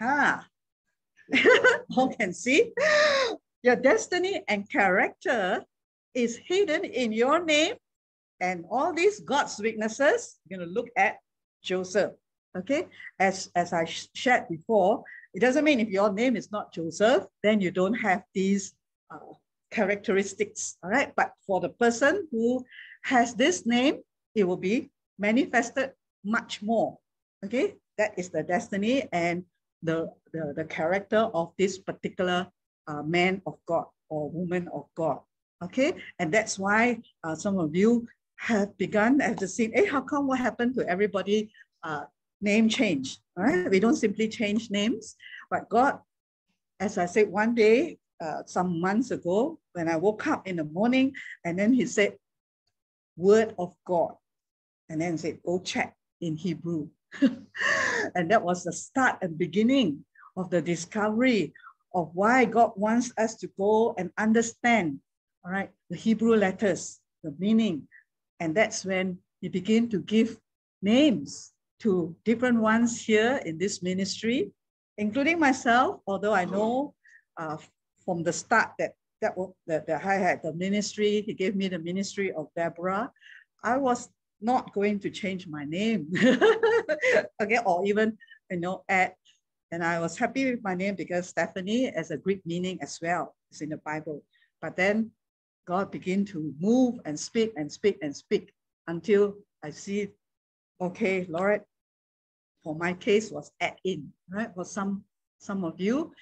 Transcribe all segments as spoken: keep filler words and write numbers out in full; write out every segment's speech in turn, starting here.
Huh? One can see your destiny and character is hidden in your name, and all these God's weaknesses. You're going to look at Joseph. Okay, as as I shared before, it doesn't mean if your name is not Joseph, then you don't have these uh, characteristics. All right, but for the person who has this name, it will be manifested much more. Okay, that is the destiny and the the, the character of this particular uh, man of God or woman of God. Okay, and that's why uh, some of you have begun as to see, hey, how come what happened to everybody? Uh, name change, all right? We don't simply change names, but God, as I said one day, uh, some months ago, when I woke up in the morning, and then he said, word of God, and then said, go check in Hebrew. And that was the start and beginning of the discovery of why God wants us to go and understand, all right, the Hebrew letters, the meaning. And that's when he began to give names to different ones here in this ministry, including myself, although I know uh, from the start that that, that, that I had the ministry, he gave me the ministry of Deborah. I was not going to change my name, okay, or even, you know, add. And I was happy with my name because Stephanie has a Greek meaning as well. It's in the Bible. But then God began to move and speak and speak and speak until I see, okay, Lord, for my case was add in, right? For some, some of you.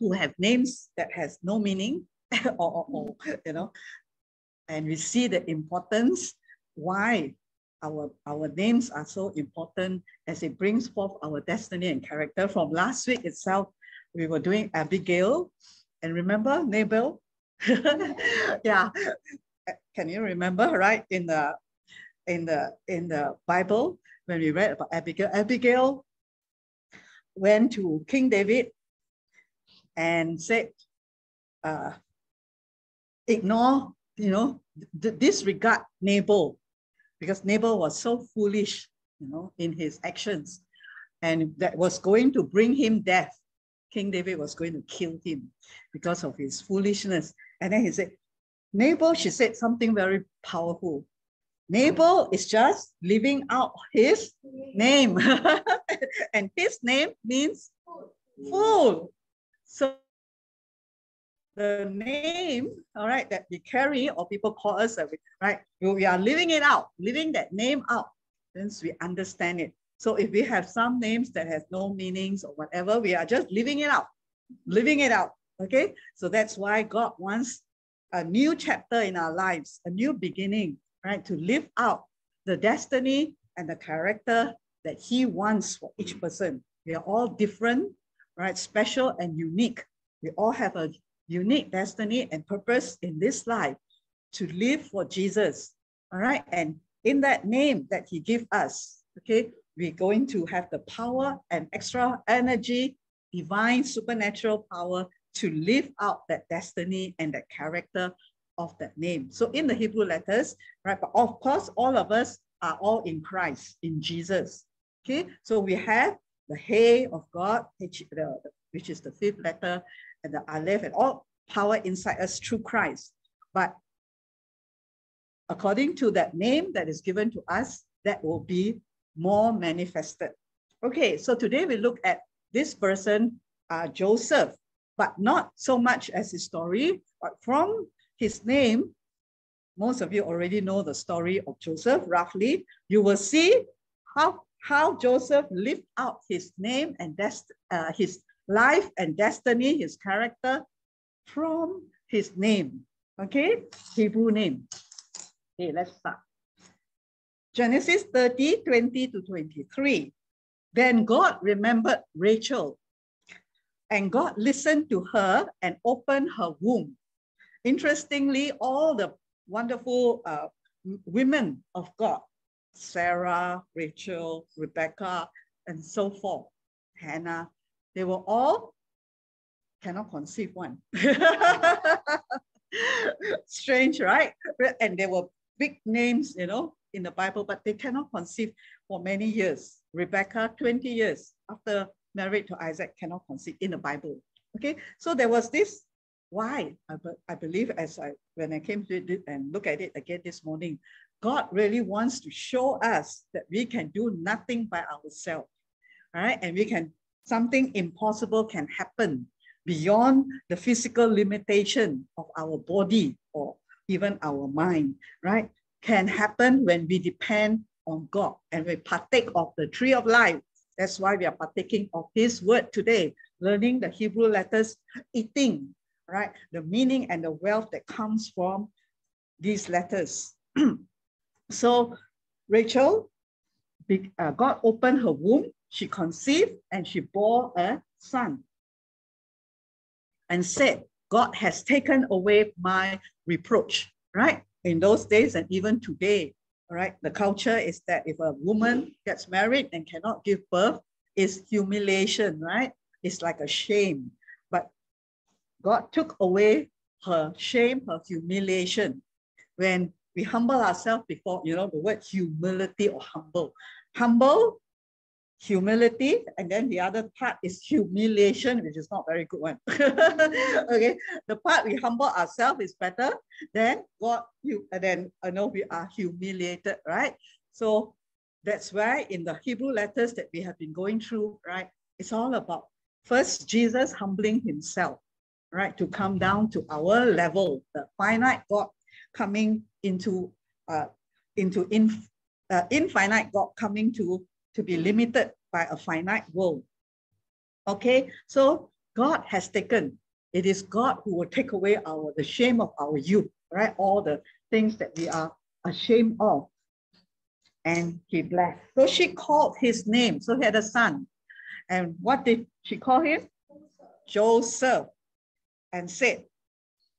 Who have names that has no meaning, or, or, or, you know, and we see the importance, why our, our names are so important as it brings forth our destiny and character. From last week itself, we were doing Abigail, and remember Nabal? Yeah, can you remember, right? In the in the in the Bible, when we read about Abigail, Abigail went to King David and said, uh, "Ignore, you know, disregard Nabal, because Nabal was so foolish, you know, in his actions, and that was going to bring him death. King David was going to kill him because of his foolishness." And then he said, Nabal, she said something very powerful. Nabal is just living out his name. And his name means fool. So the name, all right, that we carry or people call us, right? We are living it out, living that name out, since we understand it. So if we have some names that has no meanings or whatever, we are just living it out, living it out, okay? So that's why God wants a new chapter in our lives, a new beginning, right? To live out the destiny and the character that he wants for each person. We are all different, right? Special and unique. We all have a unique destiny and purpose in this life to live for Jesus, all right? And in that name that he gave us, okay? We're going to have the power and extra energy, divine supernatural power to live out that destiny and that character of that name. So in the Hebrew letters, right, but of course, all of us are all in Christ, in Jesus, okay? So we have the He of God, which is the fifth letter, and the Aleph, and all power inside us through Christ. But according to that name that is given to us, that will be more manifested. Okay, so today we look at this person, uh, Joseph, but not so much as his story, but from his name, most of you already know the story of Joseph, roughly. You will see how, how Joseph lived out his name and dest- uh, his life and destiny, his character from his name, okay? Hebrew name. Okay, let's start. Genesis thirty, twenty to twenty-three. Then God remembered Rachel, and God listened to her and opened her womb. Interestingly, all the wonderful uh, women of God, Sarah, Rachel, Rebecca, and so forth, Hannah, they were all, cannot conceive one. Strange, right? And they were big names, you know, in the Bible, but they cannot conceive for many years. Rebecca, twenty years after married to Isaac, cannot conceive in the Bible. Okay, so there was this why, I, be, I believe as I, when I came to it and look at it again this morning, God really wants to show us that we can do nothing by ourselves, all right? And we can, something impossible can happen beyond the physical limitation of our body or even our mind, right? Can happen when we depend on God and we partake of the tree of life. That's why we are partaking of His word today, learning the Hebrew letters, eating, right? The meaning and the wealth that comes from these letters. So Rachel, uh, God opened her womb, she conceived and she bore a son and said, God has taken away my reproach, right? In those days and even today, all right, the culture is that if a woman gets married and cannot give birth, it's humiliation, right? It's like a shame. But God took away her shame, her humiliation. When we humble ourselves before, you know, the word humility or humble. Humble, humility, and then the other part is humiliation, which is not very good one. Okay, the part we humble ourselves is better than God, you, and then I know we are humiliated, right? So that's why in the Hebrew letters that we have been going through, right, it's all about first Jesus humbling Himself, right, to come down to our level, the finite God coming into uh into in uh, infinite God coming to to be limited by a finite world. Okay, so God has taken, it is God who will take away our the shame of our youth, right? All the things that we are ashamed of. And He blessed. So she called his name. So he had a son. And what did she call him? Joseph. And said,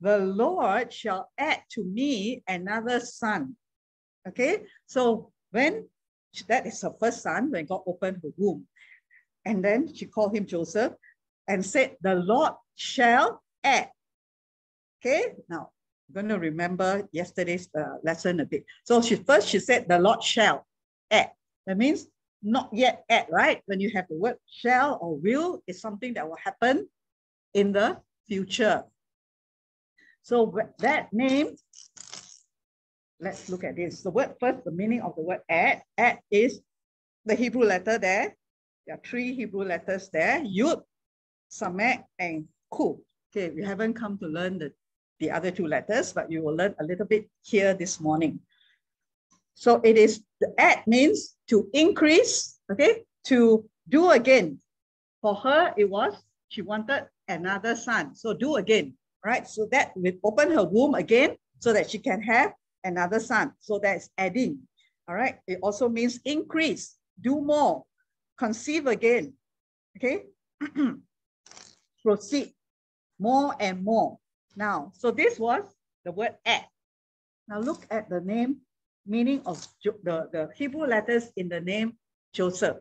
the Lord shall add to me another son. Okay, so when that is her first son, when God opened her womb. And then she called him Joseph and said, the Lord shall add. Okay, now I'm going to remember yesterday's uh, lesson a bit. So she first, she said, the Lord shall add. That means not yet add, right? When you have the word shall or will, it's something that will happen in the future. So that name, let's look at this. The word first, the meaning of the word add. Add is the Hebrew letter there. There are three Hebrew letters there. Yud, Samekh, and Qof. Okay, we haven't come to learn the, the other two letters, but you will learn a little bit here this morning. So it is, the add means to increase, okay, to do again. For her, it was, she wanted another son. So do again, right? So that will open her womb again so that she can have another son. So that's adding. All right. It also means increase, do more, conceive again. Okay. Proceed more and more. Now, so this was the word add. Now look at the name, meaning of jo the, the Hebrew letters in the name Joseph.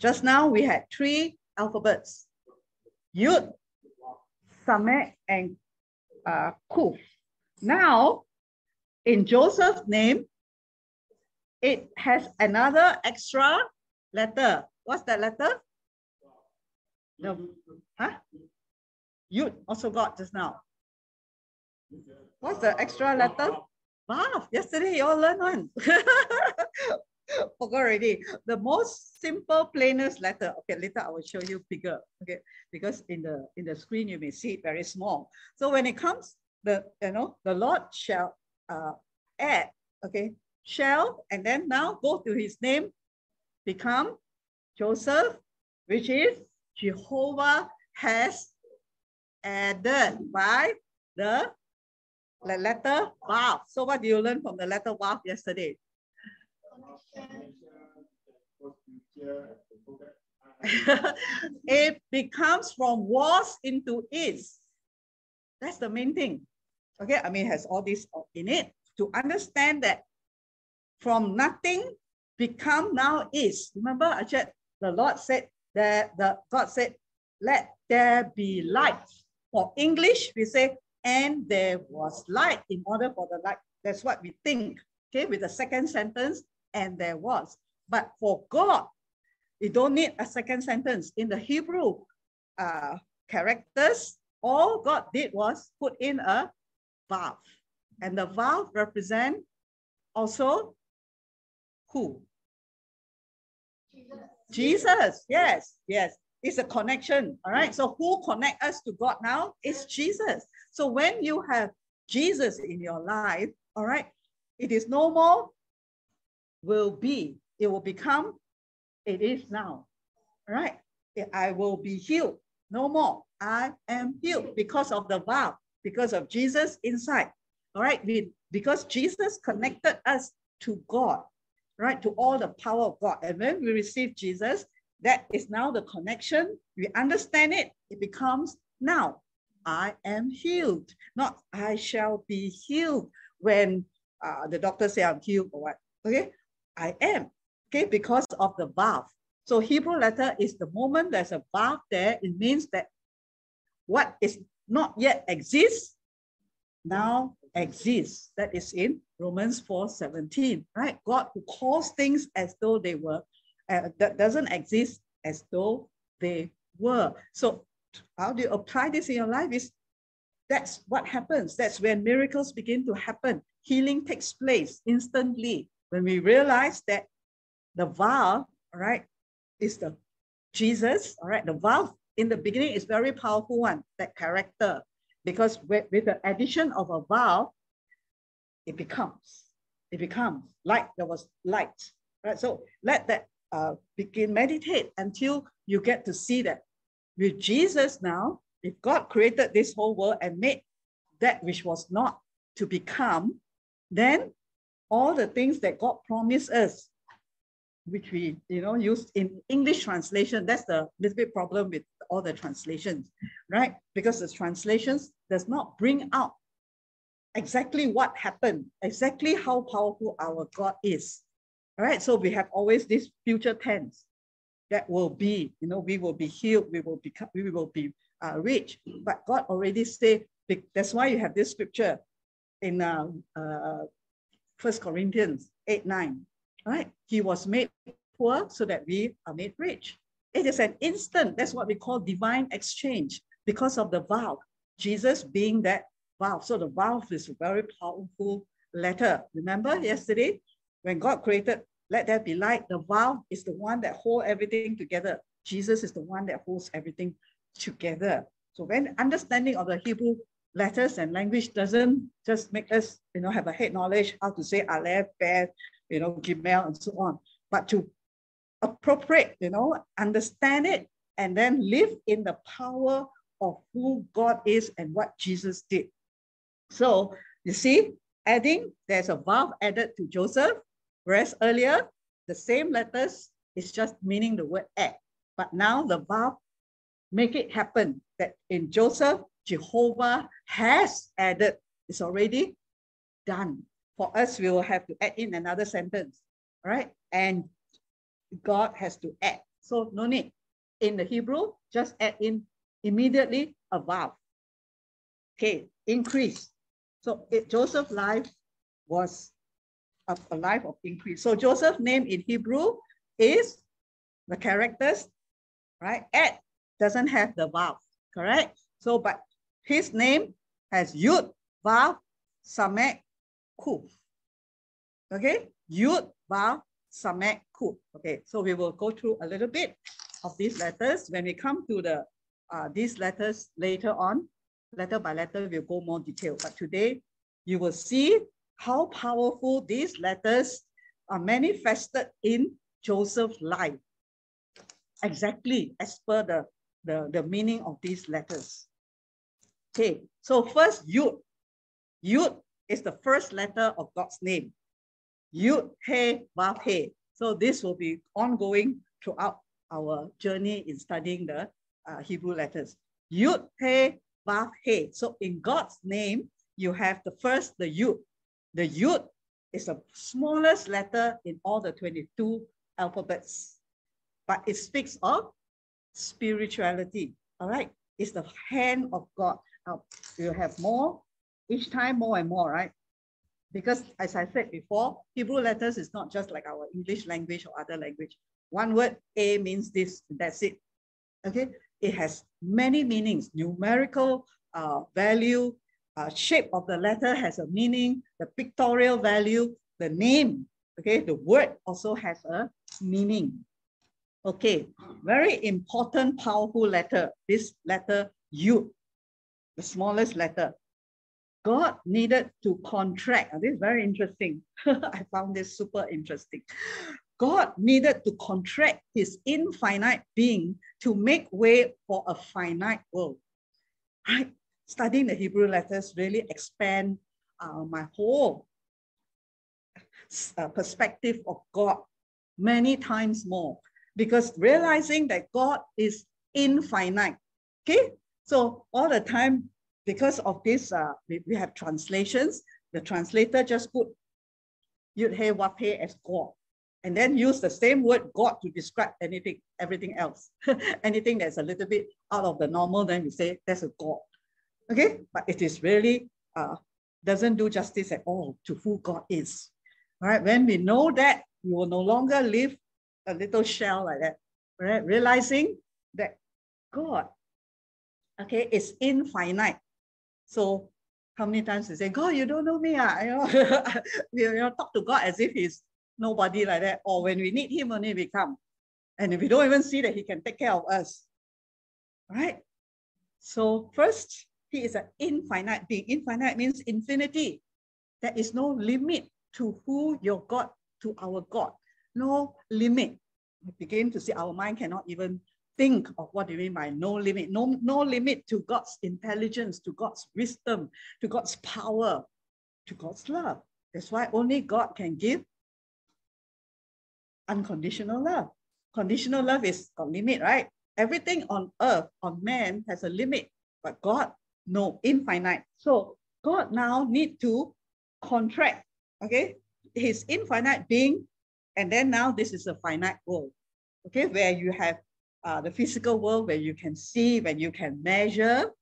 Just now we had three alphabets. Yud, Samekh, and uh, Qof. Now, in Joseph's name, it has another extra letter. What's that letter? The, huh? Yud, also got just now. What's the extra letter? Vav. Yesterday, you all learned one. Forgot already. The most simple, plainest letter. Okay, later I will show you bigger. Okay, because in the in the screen you may see it very small. So when it comes, the you know the Lord shall Uh, add, okay, shall, and then now go to his name, become Joseph, which is Jehovah has added by the letter Vav. So what do you learn from the letter Vav yesterday? It becomes from was into is. That's the main thing. Okay, I mean, it has all this in it to understand that from nothing become now is. Remember, I said the Lord said that the God said, "Let there be light." For English, we say, "And there was light." In order for the light, that's what we think. okay, with the second sentence, and there was. But for God, you don't need a second sentence. In the Hebrew uh, characters, all God did was put in a vav. And the vav represent also who? Jesus. Jesus, yes, yes. It's a connection, all right? So who connects us to God now? It's Jesus. So when you have Jesus in your life, all right, it is no more will be. It will become, it is now, all right? I will be healed. No more. I am healed because of the vow, because of Jesus inside, all right? We, because Jesus connected us to God, right? To all the power of God. And when we receive Jesus, that is now the connection. We understand it. It becomes now. I am healed. Not I shall be healed when uh, the doctor say I'm healed or what. Okay, I am. Okay, because of the vav. So Hebrew letter is the moment there's a vav there. It means that what is not yet exists now exists. That is in Romans four seventeen. Right, God who calls things as though they were. Uh, that doesn't exist as though they were. So how do you apply this in your life? Is that's what happens. That's when miracles begin to happen. Healing takes place instantly when we realize that the vow, all right, is the Jesus, all right. The vow in the beginning is very powerful one, that character, because with, with the addition of a vow, it becomes, it becomes light. There was light, right? So let that Uh, begin meditate until you get to see that with Jesus now, if God created this whole world and made that which was not to become, then all the things that God promised us, which we you know used in English translation, that's the little bit problem with all the translations, right? Because the translations does not bring out exactly what happened, exactly how powerful our God is. All right, so we have always this future tense that will be, you know, we will be healed, we will become, we will be uh, rich. But God already said, that's why you have this scripture in uh, uh, First Corinthians eight, nine. All right, he was made poor so that we are made rich. It is an instant, that's what we call divine exchange because of the vow, Jesus being that vow. So the vow is a very powerful letter. Remember yesterday? When God created, let there be light, the vow is the one that holds everything together. Jesus is the one that holds everything together. So when understanding of the Hebrew letters and language doesn't just make us, you know, have a head knowledge how to say Aleph, Beth, you know, Gimel, and so on, but to appropriate, you know, understand it, and then live in the power of who God is and what Jesus did. So you see, adding, there's a vow added to Joseph. Whereas earlier, the same letters is just meaning the word act. But now the vow make it happen that in Joseph, Jehovah has added. It's already done. For us, we will have to add in another sentence, right? And God has to add. So no need. In the Hebrew, just add in immediately a vow. Okay, increase. So it, Joseph's life was Of a life of increase. So Joseph's name in Hebrew is the characters, right? Ed doesn't have the vav, correct? So, but his name has Yud, Vav, Samekh, Qof. Okay? Yud, Vav, Samekh, Qof. Okay, so we will go through a little bit of these letters. When we come to the uh, these letters later on, letter by letter, we'll go more detail. But today, you will see how powerful these letters are manifested in Joseph's life. Exactly as per the, the, the meaning of these letters. Okay, so first Yud. Yud is the first letter of God's name. Yud-Hey-Vav-Hey. So this will be ongoing throughout our journey in studying the uh, Hebrew letters. Yud-Hey-Vav-Hey. So in God's name, you have the first, the Yud. The Yud is the smallest letter in all the twenty-two alphabets, but it speaks of spirituality, all right? It's the hand of God. Now, you'll have more, each time more and more, right? Because as I said before, Hebrew letters is not just like our English language or other language. One word, A, means this, that's it. Okay, it has many meanings, numerical uh, value, uh, shape of the letter has a meaning, the pictorial value, the name, okay, the word also has a meaning. Okay, very important, powerful letter, this letter Yud, the smallest letter. God needed to contract, and this is very interesting. I found this super interesting. God needed to contract his infinite being to make way for a finite world. Right? Studying the Hebrew letters really expand uh, my whole uh, perspective of God many times more, because realizing that God is infinite, okay? So all the time, because of this, uh, we, we have translations. The translator just put Yud-Hey-Vav-Hey as God, and then use the same word God to describe anything, everything else. Anything that's a little bit out of the normal, then we say that's a God. Okay, but it is really uh, doesn't do justice at all to who God is. All right, when we know that, we will no longer live a little shell like that. Right, realizing that God, okay, is infinite. So how many times we say, God, you don't know me, ah? You know, we you know, talk to God as if he's nobody like that, or when we need him only we come. And if we don't even see that he can take care of us, right? So first, he is an infinite being. Infinite means infinity. There is no limit to who your God, to our God. No limit. We begin to see our mind cannot even think of what do you mean by no limit. No, no limit to God's intelligence, to God's wisdom, to God's power, to God's love. That's why only God can give unconditional love. Conditional love is got limit, right? Everything on earth, on man, has a limit, but God, no, infinite. So God now need to contract, okay? His infinite being, and then now this is a finite world, okay? Where you have uh, the physical world, where you can see, where you can measure,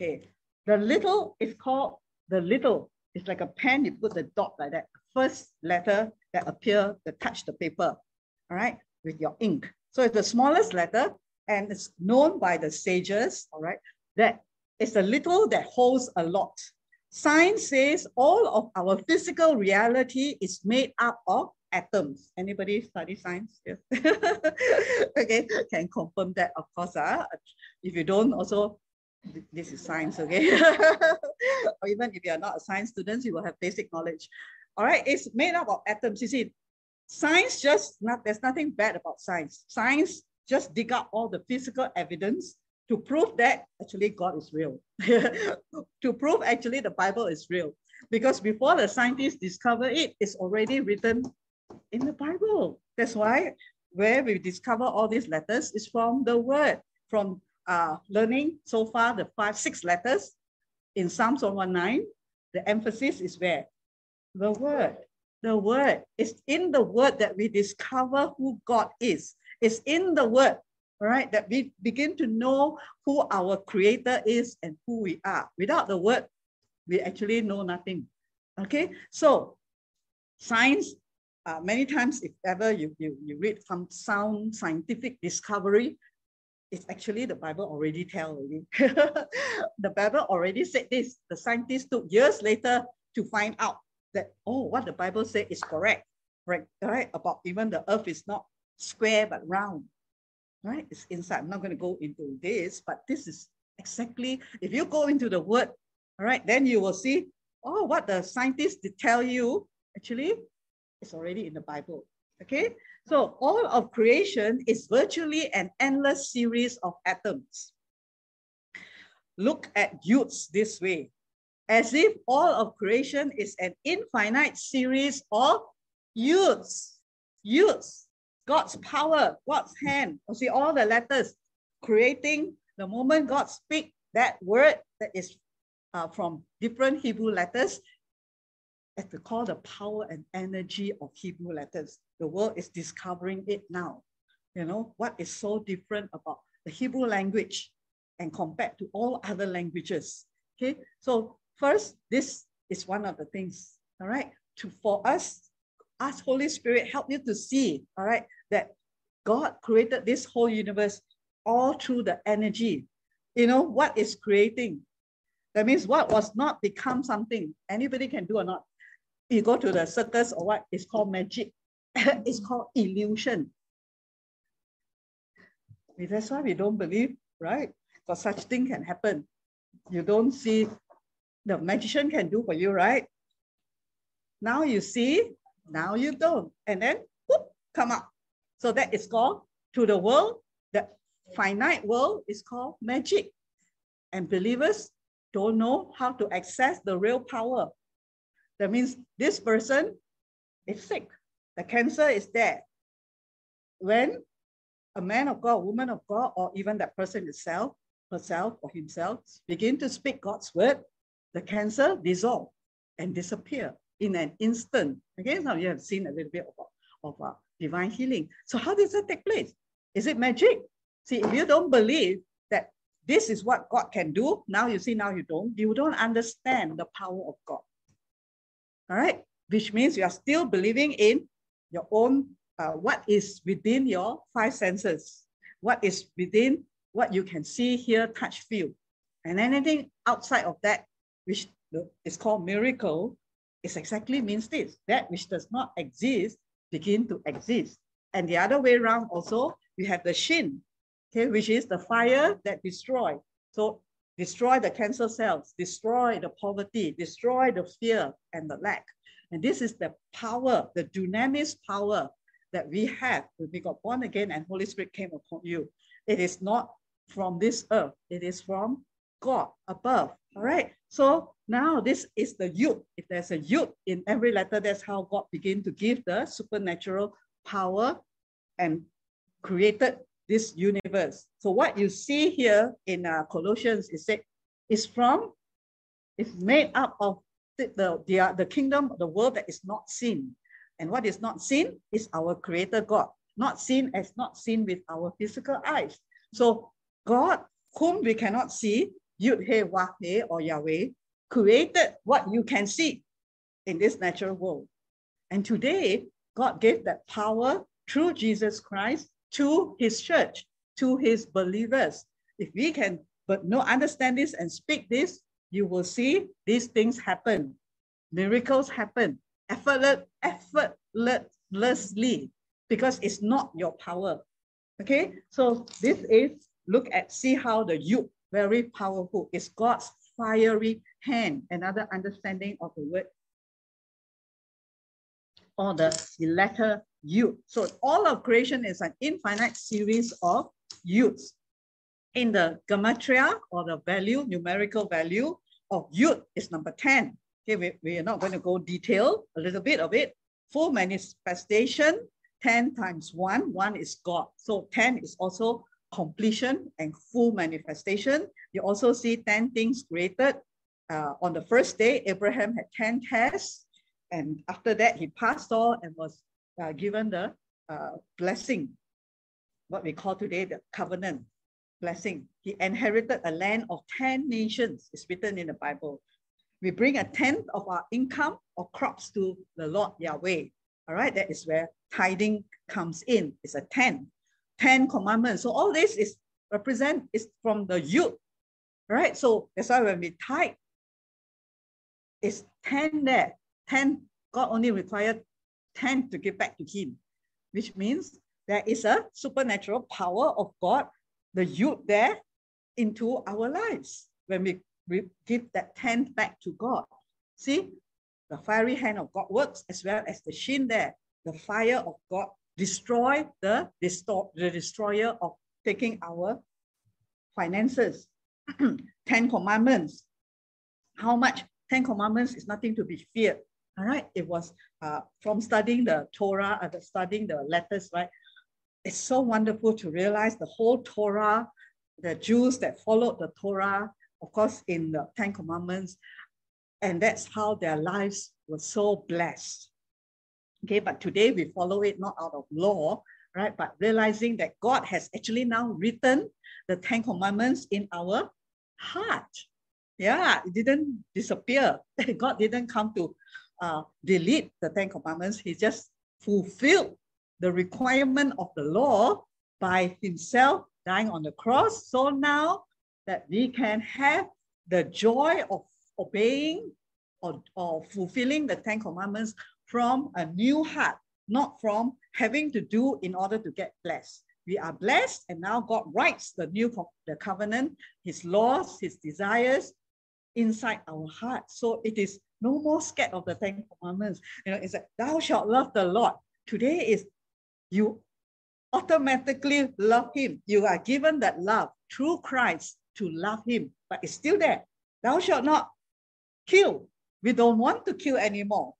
okay? The little is called the little. It's like a pen, you put the dot like that. First letter that appear, that touch the paper, all right, with your ink. So it's the smallest letter, and it's known by the sages, all right, that it's the little that holds a lot. Science says all of our physical reality is made up of atoms. Anybody study science? Yes. Okay, can confirm that, of course. Uh, if you don't, also, this is science, okay? Or even if you are not a science student, you will have basic knowledge. All right, it's made up of atoms. You see, science just, not, there's nothing bad about science. Science just dig up all the physical evidence to prove that actually God is real. To prove actually the Bible is real. Because before the scientists discover it, it's already written in the Bible. That's why where we discover all these letters is from the word, from uh, learning so far the five, six letters in Psalm one nineteen. The emphasis is where? The word, the word. It's in the word that we discover who God is. It's in the word, right, that we begin to know who our creator is and who we are. Without the word, we actually know nothing, okay? So science, uh, many times, if ever you, you, you read some sound scientific discovery, it's actually the Bible already tell already. The Bible already said this. The scientists took years later to find out that, oh, what the Bible said is correct, right, right? About even the earth is not square, but round, right? It's inside. I'm not going to go into this, but this is exactly, if you go into the word, all right, then you will see, oh, what the scientists did tell you, actually, it's already in the Bible, okay? So all of creation is virtually an endless series of atoms. Look at Yuds this way, as if all of creation is an infinite series of Yuds, Yuds, God's power, God's hand. You see all the letters creating. The moment God speaks that word that is uh, from different Hebrew letters, that's called the power and energy of Hebrew letters. The world is discovering it now. You know, what is so different about the Hebrew language and compared to all other languages, okay? So first, this is one of the things all right, to for us, ask Holy Spirit, help you to see, all right, that God created this whole universe all through the energy. You know, what is creating? That means what was not become something. Anybody can do or not. You go to the circus or what is called magic. It's called illusion. That's why we don't believe, right? Because such thing can happen. You don't see, the magician can do for you, right? Now you see, now you don't. And then, whoop, come up. So that is called, to the world, the finite world is called magic. And believers don't know how to access the real power. That means this person is sick. The cancer is there. When a man of God, woman of God, or even that person itself, herself or himself, begin to speak God's word, the cancer dissolve and disappear in an instant. Again, now you have seen a little bit of, of uh, divine healing. So how does that take place? Is it magic? See, if you don't believe that this is what God can do, now you see, now you don't, you don't understand the power of God. All right? Which means you are still believing in your own Uh, what is within your five senses, what is within what you can see, hear, touch, feel. And anything outside of that, which is called miracle, is exactly means this, that which does not exist, begin to exist. And the other way around also, we have the Shin, okay, which is the fire that destroys. So destroy the cancer cells, destroy the poverty, destroy the fear and the lack. And this is the power, the dunamis power, that we have when we got born again and Holy Spirit came upon you. It is not from this earth. It is from God above. All right. So now this is the Yud. If there's a Yud in every letter, that's how God began to give the supernatural power and created this universe. So what you see here in uh, Colossians is it is from, it's made up of the, the, the, uh, the kingdom, the world that is not seen. And what is not seen is our creator God, not seen as not seen with our physical eyes. So God, whom we cannot see, Yud-Hey-Vav-Hey or Yahweh, created what you can see in this natural world. And today, God gave that power through Jesus Christ to his church, to his believers. If we can but no understand this and speak this, you will see these things happen. Miracles happen. Effortless, effortlessly, because it's not your power. Okay, so this is, look at, see how the Yud, very powerful, is God's fiery hand, another understanding of the word, or the, the letter Yud. So all of creation is an infinite series of Yuds. In the gematria, or the value, numerical value of Yud is number ten. Okay, we, we are not going to go detail, a little bit of it. Full manifestation, ten times one, one is God. So ten is also completion and full manifestation. You also see ten things created. Uh, on the first day, Abraham had ten tests. And after that, he passed all and was uh, given the uh, blessing, what we call today the covenant blessing. He inherited a land of ten nations. It's written in the Bible. We bring a tenth of our income or crops to the Lord Yahweh. All right, that is where tithing comes in. It's a tenth, ten commandments. So all this is represent is from the Yud, right? So that's why when we tithe, it's ten there. Ten, God only required ten to give back to Him, which means there is a supernatural power of God, the Yud there, into our lives when we. We give that tenth back to God. See, the fiery hand of God works as well as the Shin there. The fire of God destroy the, destroy, the destroyer of taking our finances. Ten commandments. How much? Ten commandments is nothing to be feared. All right. It was uh, from studying the Torah, uh, the, studying the letters, right? It's so wonderful to realize the whole Torah, the Jews that followed the Torah, of course, in the Ten Commandments, and that's how their lives were so blessed. Okay, but today we follow it not out of law, right? But realizing that God has actually now written the Ten Commandments in our heart. Yeah, it didn't disappear. God didn't come to uh, delete the Ten Commandments. He just fulfilled the requirement of the law by himself dying on the cross. So now that we can have the joy of obeying or, or fulfilling the Ten Commandments from a new heart, not from having to do in order to get blessed. We are blessed, and now God writes the new co the covenant, his laws, his desires inside our heart. So it is no more scared of the Ten Commandments. You know, it's like, thou shalt love the Lord. Today is you automatically love him. You are given that love through Christ to love him, but it's still there. Thou shalt not kill. We don't want to kill anymore.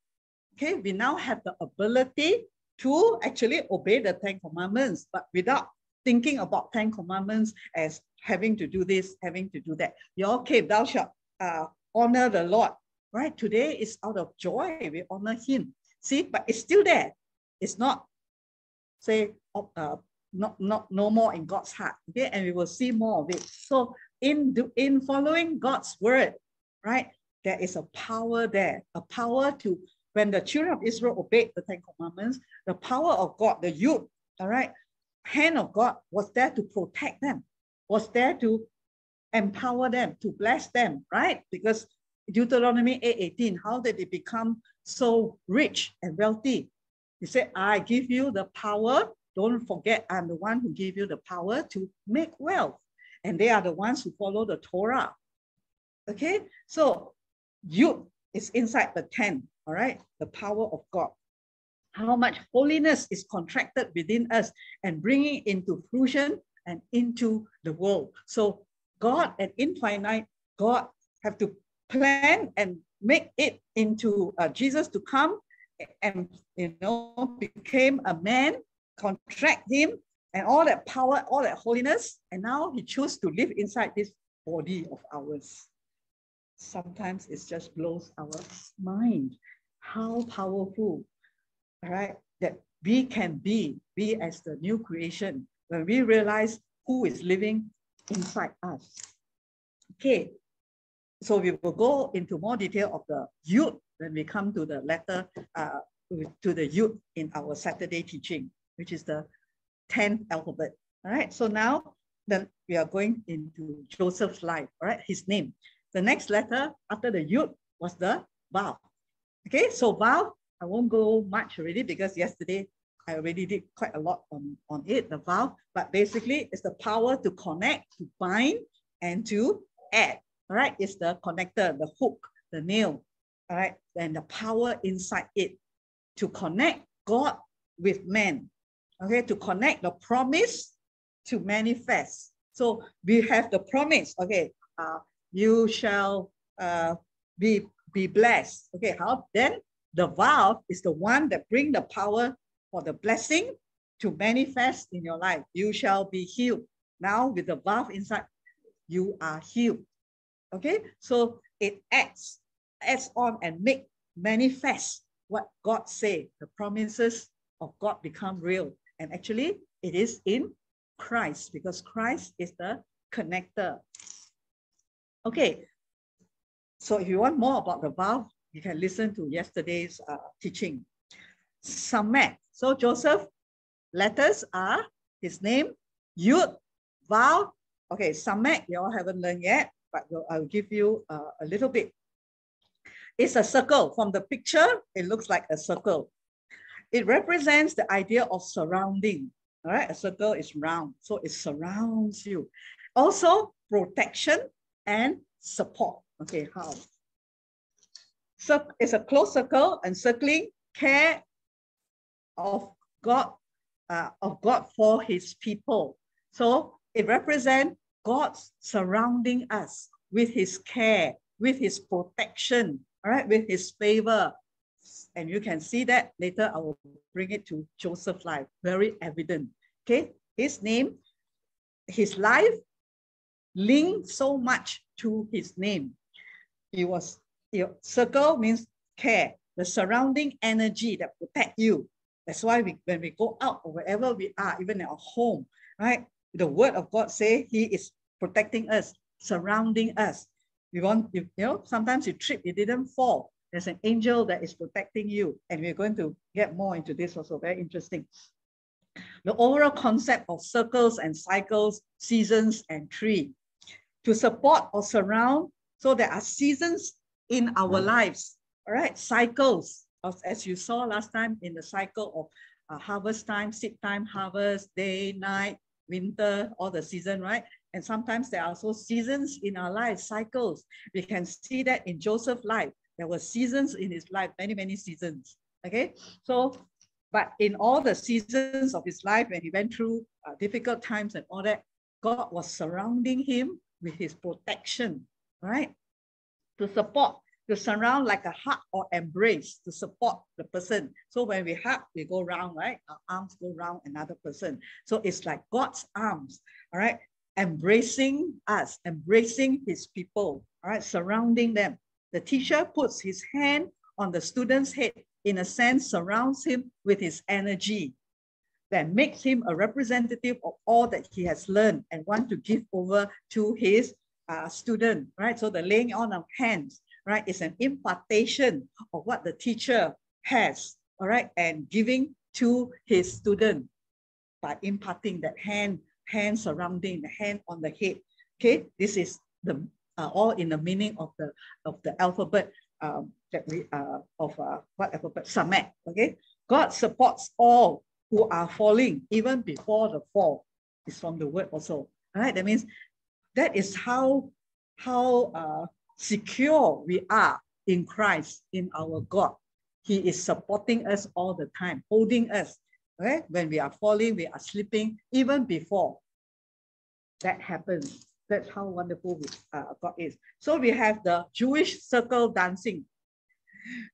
Okay, we now have the ability to actually obey the Ten Commandments, but without thinking about Ten Commandments as having to do this, having to do that. You're okay, thou shalt uh, honor the Lord, right? Today is out of joy, we honor him. See, but it's still there. It's not, say, uh, not, not, no more in God's heart, okay? And we will see more of it. So in, in following God's word, right, there is a power there, a power to, when the children of Israel obeyed the Ten Commandments, the power of God, the Yud, all right, hand of God was there to protect them, was there to empower them, to bless them, right? Because Deuteronomy eight eighteen, how did they become so rich and wealthy? He said, I give you the power. Don't forget, I'm the one who gave you the power to make wealth. And they are the ones who follow the Torah. Okay, so Yud is inside the tent. All right, the power of God. How much holiness is contracted within us and bringing into fruition and into the world. So God, an infinite God, have to plan and make it into uh, Jesus to come and, you know, became a man, contract him and all that power, all that holiness. And now he chose to live inside this body of ours. Sometimes it just blows our mind. How powerful, all right, that we can be, we as the new creation, when we realize who is living inside us. Okay, so we will go into more detail of the Yud when we come to the letter, uh, to the Yud in our Saturday teaching, which is the tenth alphabet. All right, so now then we are going into Joseph's life, all right, his name. The next letter after the Yud was the Vav. Okay, so Vav, I won't go much already because yesterday I already did quite a lot on, on it, the Vav, but basically it's the power to connect, to bind, and to add, all right? It's the connector, the hook, the nail, all right? And the power inside it to connect God with man, okay? To connect the promise to manifest. So we have the promise, okay? Uh, you shall uh, be be blessed. Okay, how then the vow is the one that brings the power for the blessing to manifest in your life. You shall be healed. Now with the vow inside, you are healed. Okay, so it acts, acts on and make manifest what God said. The promises of God become real. And actually it is in Christ because Christ is the connector. Okay, so if you want more about the vow, you can listen to yesterday's uh, teaching. Samekh. So Joseph, letters are his name, Yud, vow. Okay, Samekh, you all haven't learned yet, but I'll give you uh, a little bit. It's a circle. From the picture, it looks like a circle. It represents the idea of surrounding. All right, a circle is round, so it surrounds you. Also, protection and support. Okay, how? So it's a closed circle encircling care of God, uh, of God for his people. So it represents God surrounding us with his care, with his protection, all right, with his favor. And you can see that later. I will bring it to Joseph's life, very evident. Okay, his name, his life, linked so much to his name. It was, you know, circle means care, the surrounding energy that protect you. That's why we, when we go out or wherever we are, even at our home, right? The word of God says he is protecting us, surrounding us. You want, you, you know, sometimes you trip, you didn't fall. There's an angel that is protecting you. And we're going to get more into this also, very interesting. The overall concept of circles and cycles, seasons and tree. To support or surround, so there are seasons in our lives, all right? Cycles, as you saw last time in the cycle of uh, harvest time, seed time, harvest, day, night, winter, all the season, right? And sometimes there are also seasons in our lives, cycles. We can see that in Joseph's life. There were seasons in his life, many, many seasons, okay? So, but in all the seasons of his life, when he went through uh, difficult times and all that, God was surrounding him with his protection, right? To support, to surround like a hug or embrace, to support the person. So when we hug, we go round, right? Our arms go round another person. So it's like God's arms, all right? Embracing us, embracing his people, all right? Surrounding them. The teacher puts his hand on the student's head, in a sense, surrounds him with his energy that makes him a representative of all that he has learned and want to give over to his uh, student, right? So the laying on of hands, right, is an impartation of what the teacher has, all right, and giving to his student by imparting that hand, hand surrounding, the hand on the head, okay? This is the Uh, all in the meaning of the of the alphabet um, that we uh, of uh, what alphabet? Samekh. Okay, God supports all who are falling even before the fall. It's from the word also. All right, that means that is how how uh, secure we are in Christ, in our God. He is supporting us all the time, holding us. Right, when we are falling, we are sleeping even before that happens. That's how wonderful uh, God is. So we have the Jewish circle dancing,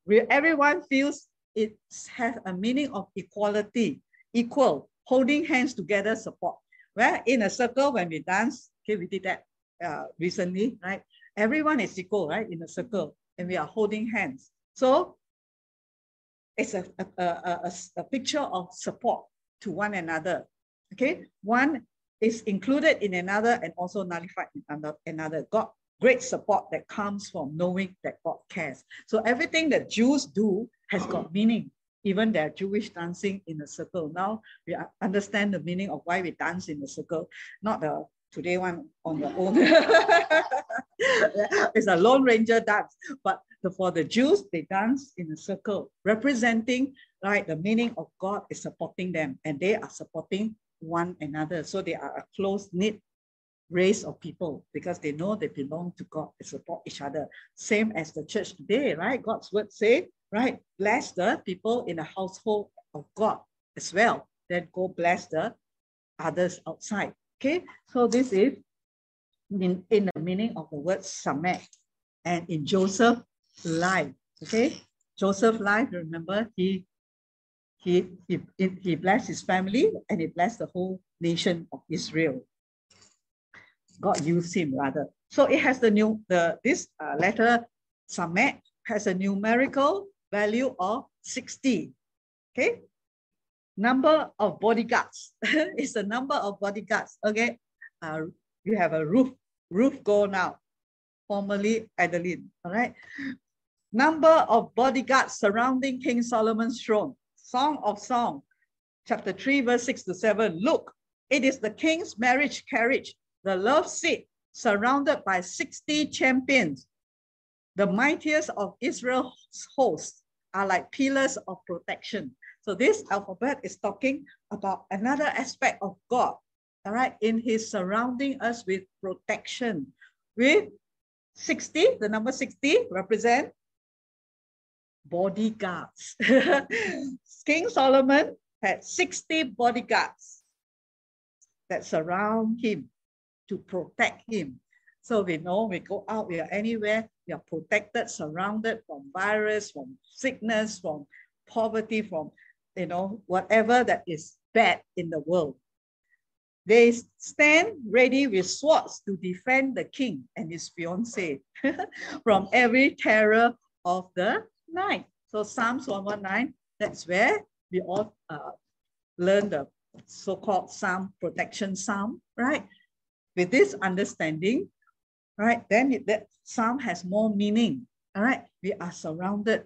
where everyone feels it has a meaning of equality, equal, holding hands together, support. Well, in a circle when we dance, okay, we did that uh, recently, right? Everyone is equal, right? In a circle, and we are holding hands. So it's a a, a, a picture of support to one another. Okay, one is included in another and also nullified in another. God, great support that comes from knowing that God cares. So everything that Jews do has got meaning, even their Jewish dancing in a circle. Now we understand the meaning of why we dance in a circle, not the today one on their own. It's a Lone Ranger dance, but the, for the Jews, they dance in a circle, representing like the meaning of God is supporting them and they are supporting one another. So they are a close-knit race of people because they know they belong to God. They support each other. Same as the church today, right? God's word say, right? Bless the people in the household of God as well. Then go bless the others outside. Okay? So this is in, in the meaning of the word Samekh. And in Joseph's life, okay? Joseph's life, remember, he He, he, he blessed his family and he blessed the whole nation of Israel. God used him rather. So it has the new, the, this uh, letter, Samekh, has a numerical value of sixty. Okay. Number of bodyguards. It's the number of bodyguards. Okay. Uh, you have a roof, roof go now. Formerly Adeline. All right. Number of bodyguards surrounding King Solomon's throne. Song of Song, chapter three, verse six to seven. Look, it is the king's marriage carriage, the love seat, surrounded by sixty champions. The mightiest of Israel's hosts are like pillars of protection. So this alphabet is talking about another aspect of God, all right, in his surrounding us with protection. With sixty, the number sixty represents bodyguards. King Solomon had sixty bodyguards that surround him to protect him. So we know we go out, we are anywhere, we are protected, surrounded from virus, from sickness, from poverty, from, you know, whatever that is bad in the world. They stand ready with swords to defend the king and his fiancée from every terror of the night. So Psalms one nineteen, that's where we all uh, learn the so-called psalm, protection psalm, right? With this understanding, right, then it, that psalm has more meaning All right, we are surrounded.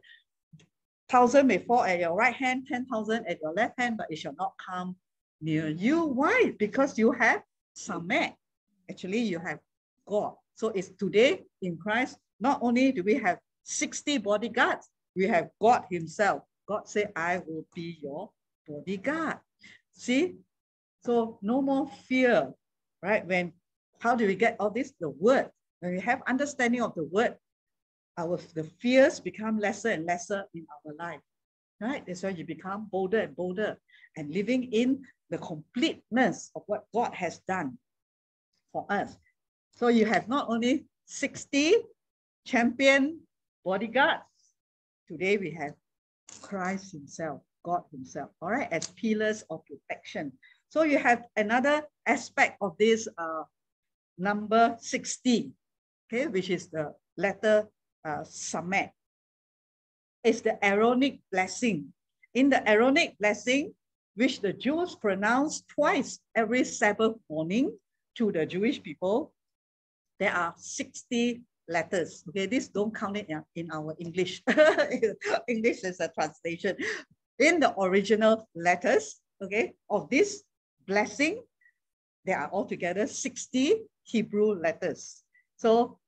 Thousand may fall at your right hand, ten thousand at your left hand, but it shall not come near you. Why? Because you have Samekh. Actually, you have God. So it's today in Christ, not only do we have sixty bodyguards, we have God himself. God said, I will be your bodyguard. See? So no more fear, right? When, how do we get all this? The word. When we have understanding of the word, Our, the fears become lesser and lesser in our life, right? That's why you become bolder and bolder and living in the completeness of what God has done for us. So you have not only sixty champion bodyguards, today we have Christ himself, God himself, all right, as pillars of protection. So you have another aspect of this uh, number sixty, okay, which is the letter Uh, Samekh. It's the Aaronic blessing. In the Aaronic blessing, which the Jews pronounce twice every Sabbath morning to the Jewish people, there are sixty letters. Okay, this don't count it in our English. English is a translation. In the original letters, okay, of this blessing, there are altogether sixty Hebrew letters. So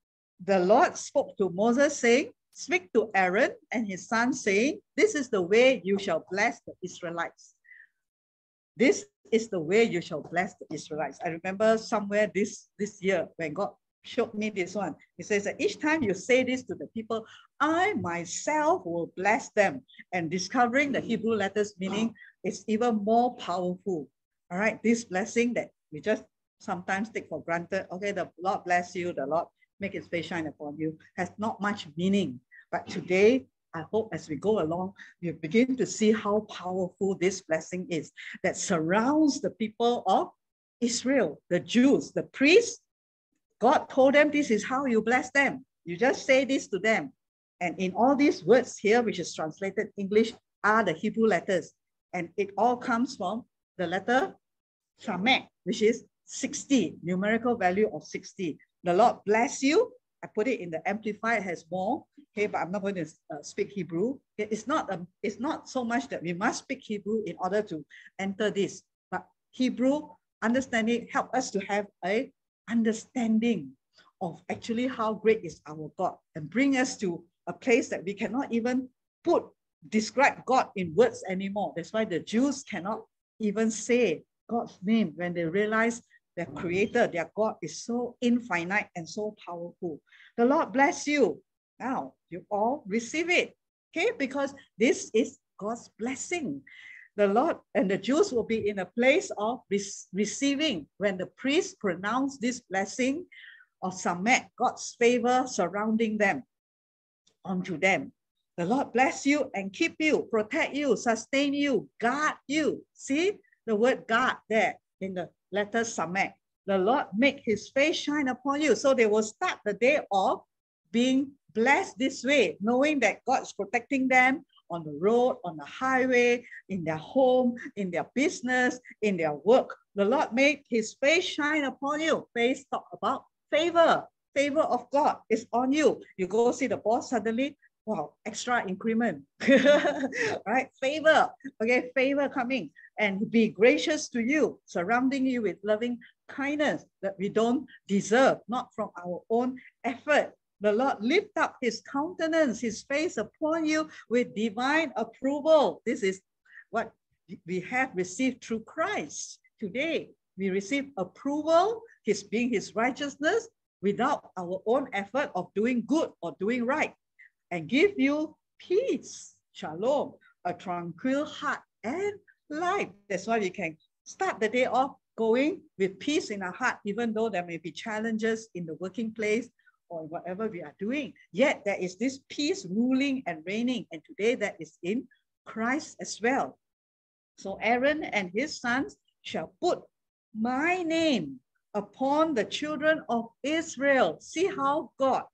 the Lord spoke to Moses saying, speak to Aaron and his son saying, this is the way you shall bless the Israelites. This is the way you shall bless the Israelites. I remember somewhere this, this year when God showed me this one. He says that each time you say this to the people, I myself will bless them. And discovering the Hebrew letters meaning is even more powerful. All right, this blessing that we just sometimes take for granted. Okay, the Lord bless you, the Lord make his face shine upon you, has not much meaning. But today, I hope as we go along, you begin to see how powerful this blessing is that surrounds the people of Israel, the Jews, the priests. God told them, this is how you bless them. You just say this to them. And in all these words here, which is translated English, are the Hebrew letters. And it all comes from the letter Samekh, which is sixty, numerical value of sixty. The Lord bless you. I put it in the Amplified, has more. Okay, but I'm not going to uh, speak Hebrew. It's not, a, it's not so much that we must speak Hebrew in order to enter this. But Hebrew, understanding, help us to have a understanding of actually how great is our God and bring us to a place that we cannot even put, describe God in words anymore. That's why the Jews cannot even say God's name when they realize their creator, their God is so infinite and so powerful. The Lord bless you. Now, you all receive it, okay? Because this is God's blessing. The Lord and the Jews will be in a place of re receiving. When the priests pronounce this blessing of Samekh, God's favor surrounding them, onto them. The Lord bless you and keep you, protect you, sustain you, guard you. See the word guard there in the letter Samekh. The Lord make his face shine upon you. So they will start the day of being blessed this way, knowing that God's protecting them on the road, on the highway, in their home, in their business, in their work. The Lord make his face shine upon you. Face talk about favor. Favor of God is on you. You go see the boss suddenly, wow, extra increment, right? Favor, okay, favor coming and be gracious to you, surrounding you with loving kindness that we don't deserve, not from our own effort. The Lord lift up his countenance, his face upon you with divine approval. This is what we have received through Christ. Today, we receive approval, his being his righteousness, without our own effort of doing good or doing right. And give you peace, shalom, a tranquil heart and life. That's why we can start the day off going with peace in our heart, even though there may be challenges in the working place or whatever we are doing. Yet there is this peace ruling and reigning, and today that is in Christ as well. So Aaron and his sons shall put my name upon the children of Israel. See how God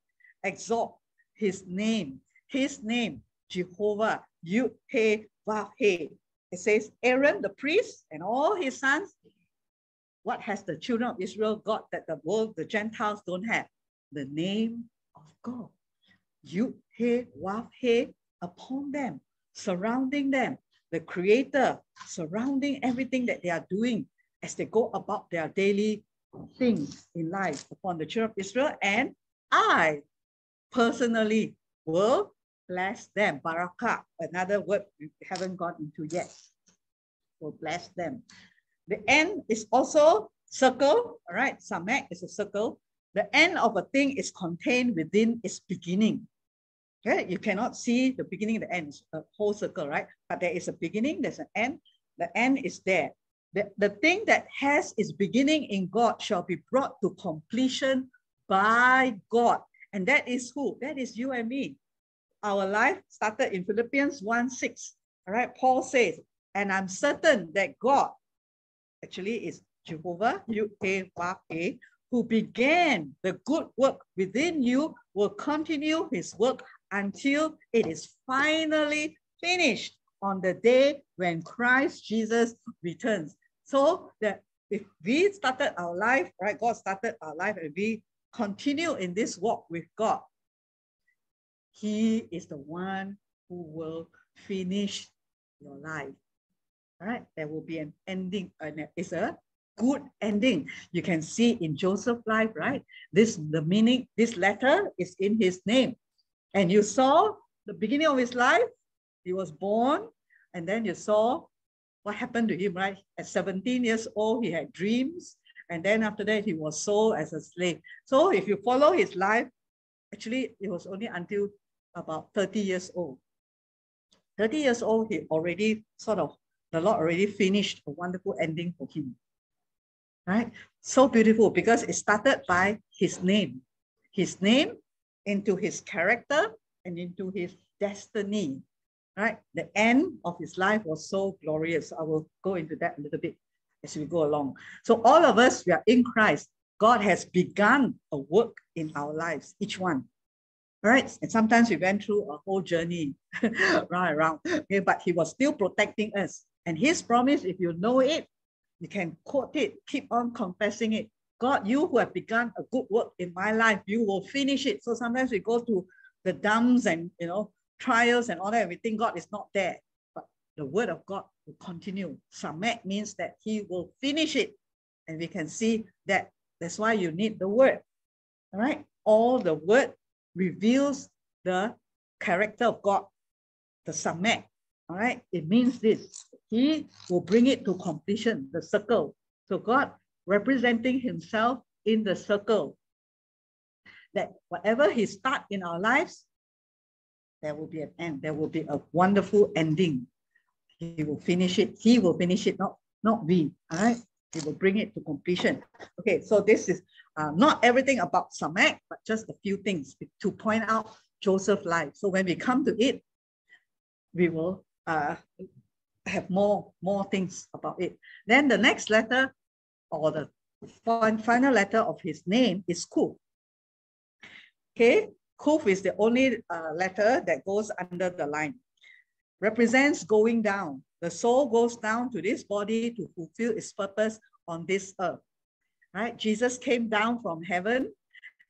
exalts his name, his name, Jehovah, Yud-Hey-Vav-Hey. It says, Aaron, the priest, and all his sons, what has the children of Israel got that the world, the Gentiles don't have? The name of God. Yud-Hey-Vav-Hey upon them, surrounding them, the Creator surrounding everything that they are doing as they go about their daily things in life upon the children of Israel. And I personally will bless them. Barakah, another word we haven't gone into yet. Will bless them. The end is also circle, all right? Samekh is a circle. The end of a thing is contained within its beginning. Okay, you cannot see the beginning and the end, a whole circle, right? But there is a beginning, there's an end. The end is there. The, the thing that has its beginning in God shall be brought to completion by God. And that is who? That is you and me. Our life started in Philippians one six. All right, Paul says, and I'm certain that God, actually is Jehovah, Yud-Hey-Vav-Hey, who began the good work within you, will continue his work until it is finally finished on the day when Christ Jesus returns. So that if we started our life, right, God started our life and we continue in this walk with God, he is the one who will finish your life. All right, there will be an ending, and it's a good ending. You can see in Joseph's life, right? This, the meaning, this letter is in his name. And you saw the beginning of his life, he was born, and then you saw what happened to him, right? At seventeen years old, he had dreams, and then after that, he was sold as a slave. So if you follow his life, actually, it was only until about thirty years old. thirty years old, he already sort of, the Lord already finished a wonderful ending for him, right? So beautiful because it started by his name, his name into his character and into his destiny, right? The end of his life was so glorious. I will go into that a little bit as we go along. So all of us, we are in Christ. God has begun a work in our lives, each one. All right, and sometimes we went through a whole journey right around, okay, but he was still protecting us. And his promise, if you know it, you can quote it, keep on confessing it. God, you who have begun a good work in my life, you will finish it. So sometimes we go to the dumps and, you know, trials and all that, and we think God is not there. But the word of God will continue. Samekh means that he will finish it. And we can see that. That's why you need the word. All right, all the word reveals the character of God, the Samekh. All right, it means this. He will bring it to completion, the circle. So God representing himself in the circle. That whatever he starts in our lives, there will be an end. There will be a wonderful ending. He will finish it. He will finish it, not, not we. All right, he will bring it to completion. Okay, so this is uh, not everything about Samekh, but just a few things to point out Joseph's life. So when we come to it, we will uh, have more, more things about it. Then the next letter, or the final letter of his name is Qof. Okay, Qof is the only uh, letter that goes under the line. Represents going down. The soul goes down to this body to fulfill its purpose on this earth. Right? Jesus came down from heaven,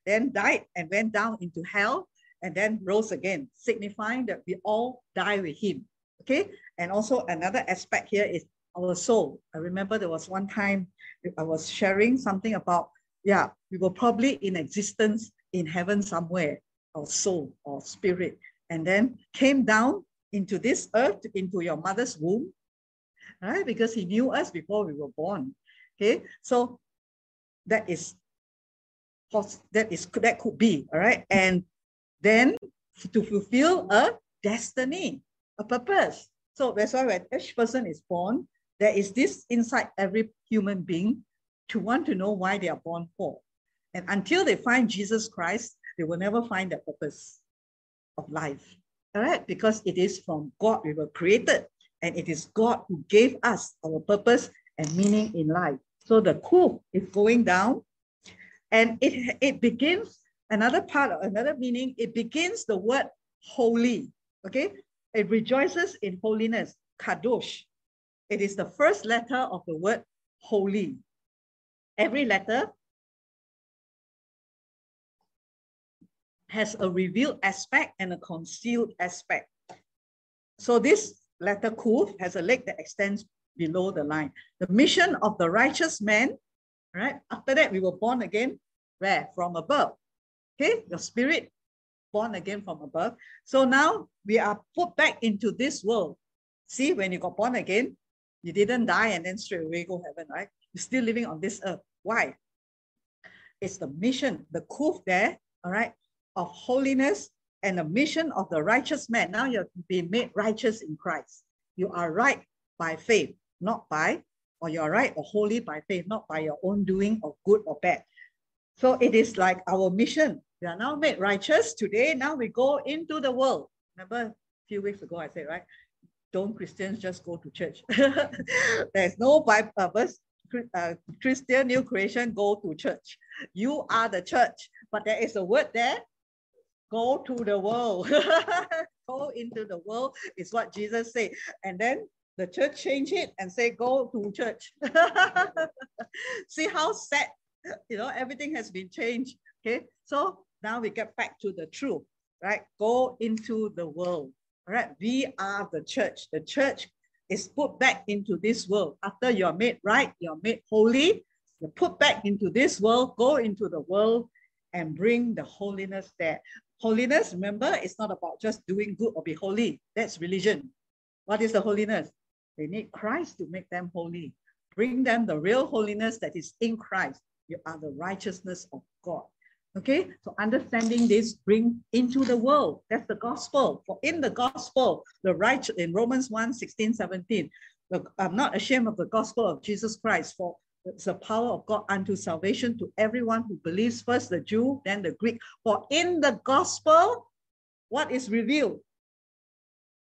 then died and went down into hell, and then rose again, signifying that we all die with him. Okay, and also another aspect here is our soul. I remember there was one time I was sharing something about, yeah, we were probably in existence in heaven somewhere, our soul or spirit, and then came down into this earth, into your mother's womb, right? Because he knew us before we were born. Okay, so that is, that is, that could be, all right? And then to fulfill a destiny, a purpose. So that's why when each person is born, there is this inside every human being to want to know why they are born for. And until they find Jesus Christ, they will never find the purpose of life. All right, because it is from God we were created, and it is God who gave us our purpose and meaning in life. So the Qof is going down, and it, it begins another part of another meaning. It begins the word holy. Okay, it rejoices in holiness, Kadosh. It is the first letter of the word holy. Every letter has a revealed aspect and a concealed aspect. So this letter Qof has a leg that extends below the line. The mission of the righteous man, right? After that, we were born again, where? From above. Okay, your spirit, born again from above. So now we are put back into this world. See, when you got born again, you didn't die and then straight away go heaven, right? You're still living on this earth. Why? It's the mission, the Qof there, all right, of holiness and the mission of the righteous man. Now you have to be made righteous in Christ. You are right by faith, not by, or you are right or holy by faith, not by your own doing of good or bad. So it is like our mission. We are now made righteous today. Now we go into the world. Remember a few weeks ago I said, right? Don't Christians just go to church? There's no Bible verse. Uh, Christian new creation, go to church. You are the church, but there is a word there. Go to the world. Go into the world is what Jesus said, and then the church changed it and say, go to church. See how sad, you know, everything has been changed. Okay, so now we get back to the truth, right? Go into the world. All right, we are the church. The church is put back into this world. After you're made right, you're made holy, you're put back into this world, go into the world and bring the holiness there. Holiness, remember, it's not about just doing good or be holy. That's religion. What is the holiness? They need Christ to make them holy. Bring them the real holiness that is in Christ. You are the righteousness of God. Okay, so understanding this, bring into the world. That's the gospel. For in the gospel, the righteous, in Romans one, sixteen, seventeen, look, I'm not ashamed of the gospel of Jesus Christ, for it's the power of God unto salvation to everyone who believes, first the Jew, then the Greek. For in the gospel, what is revealed?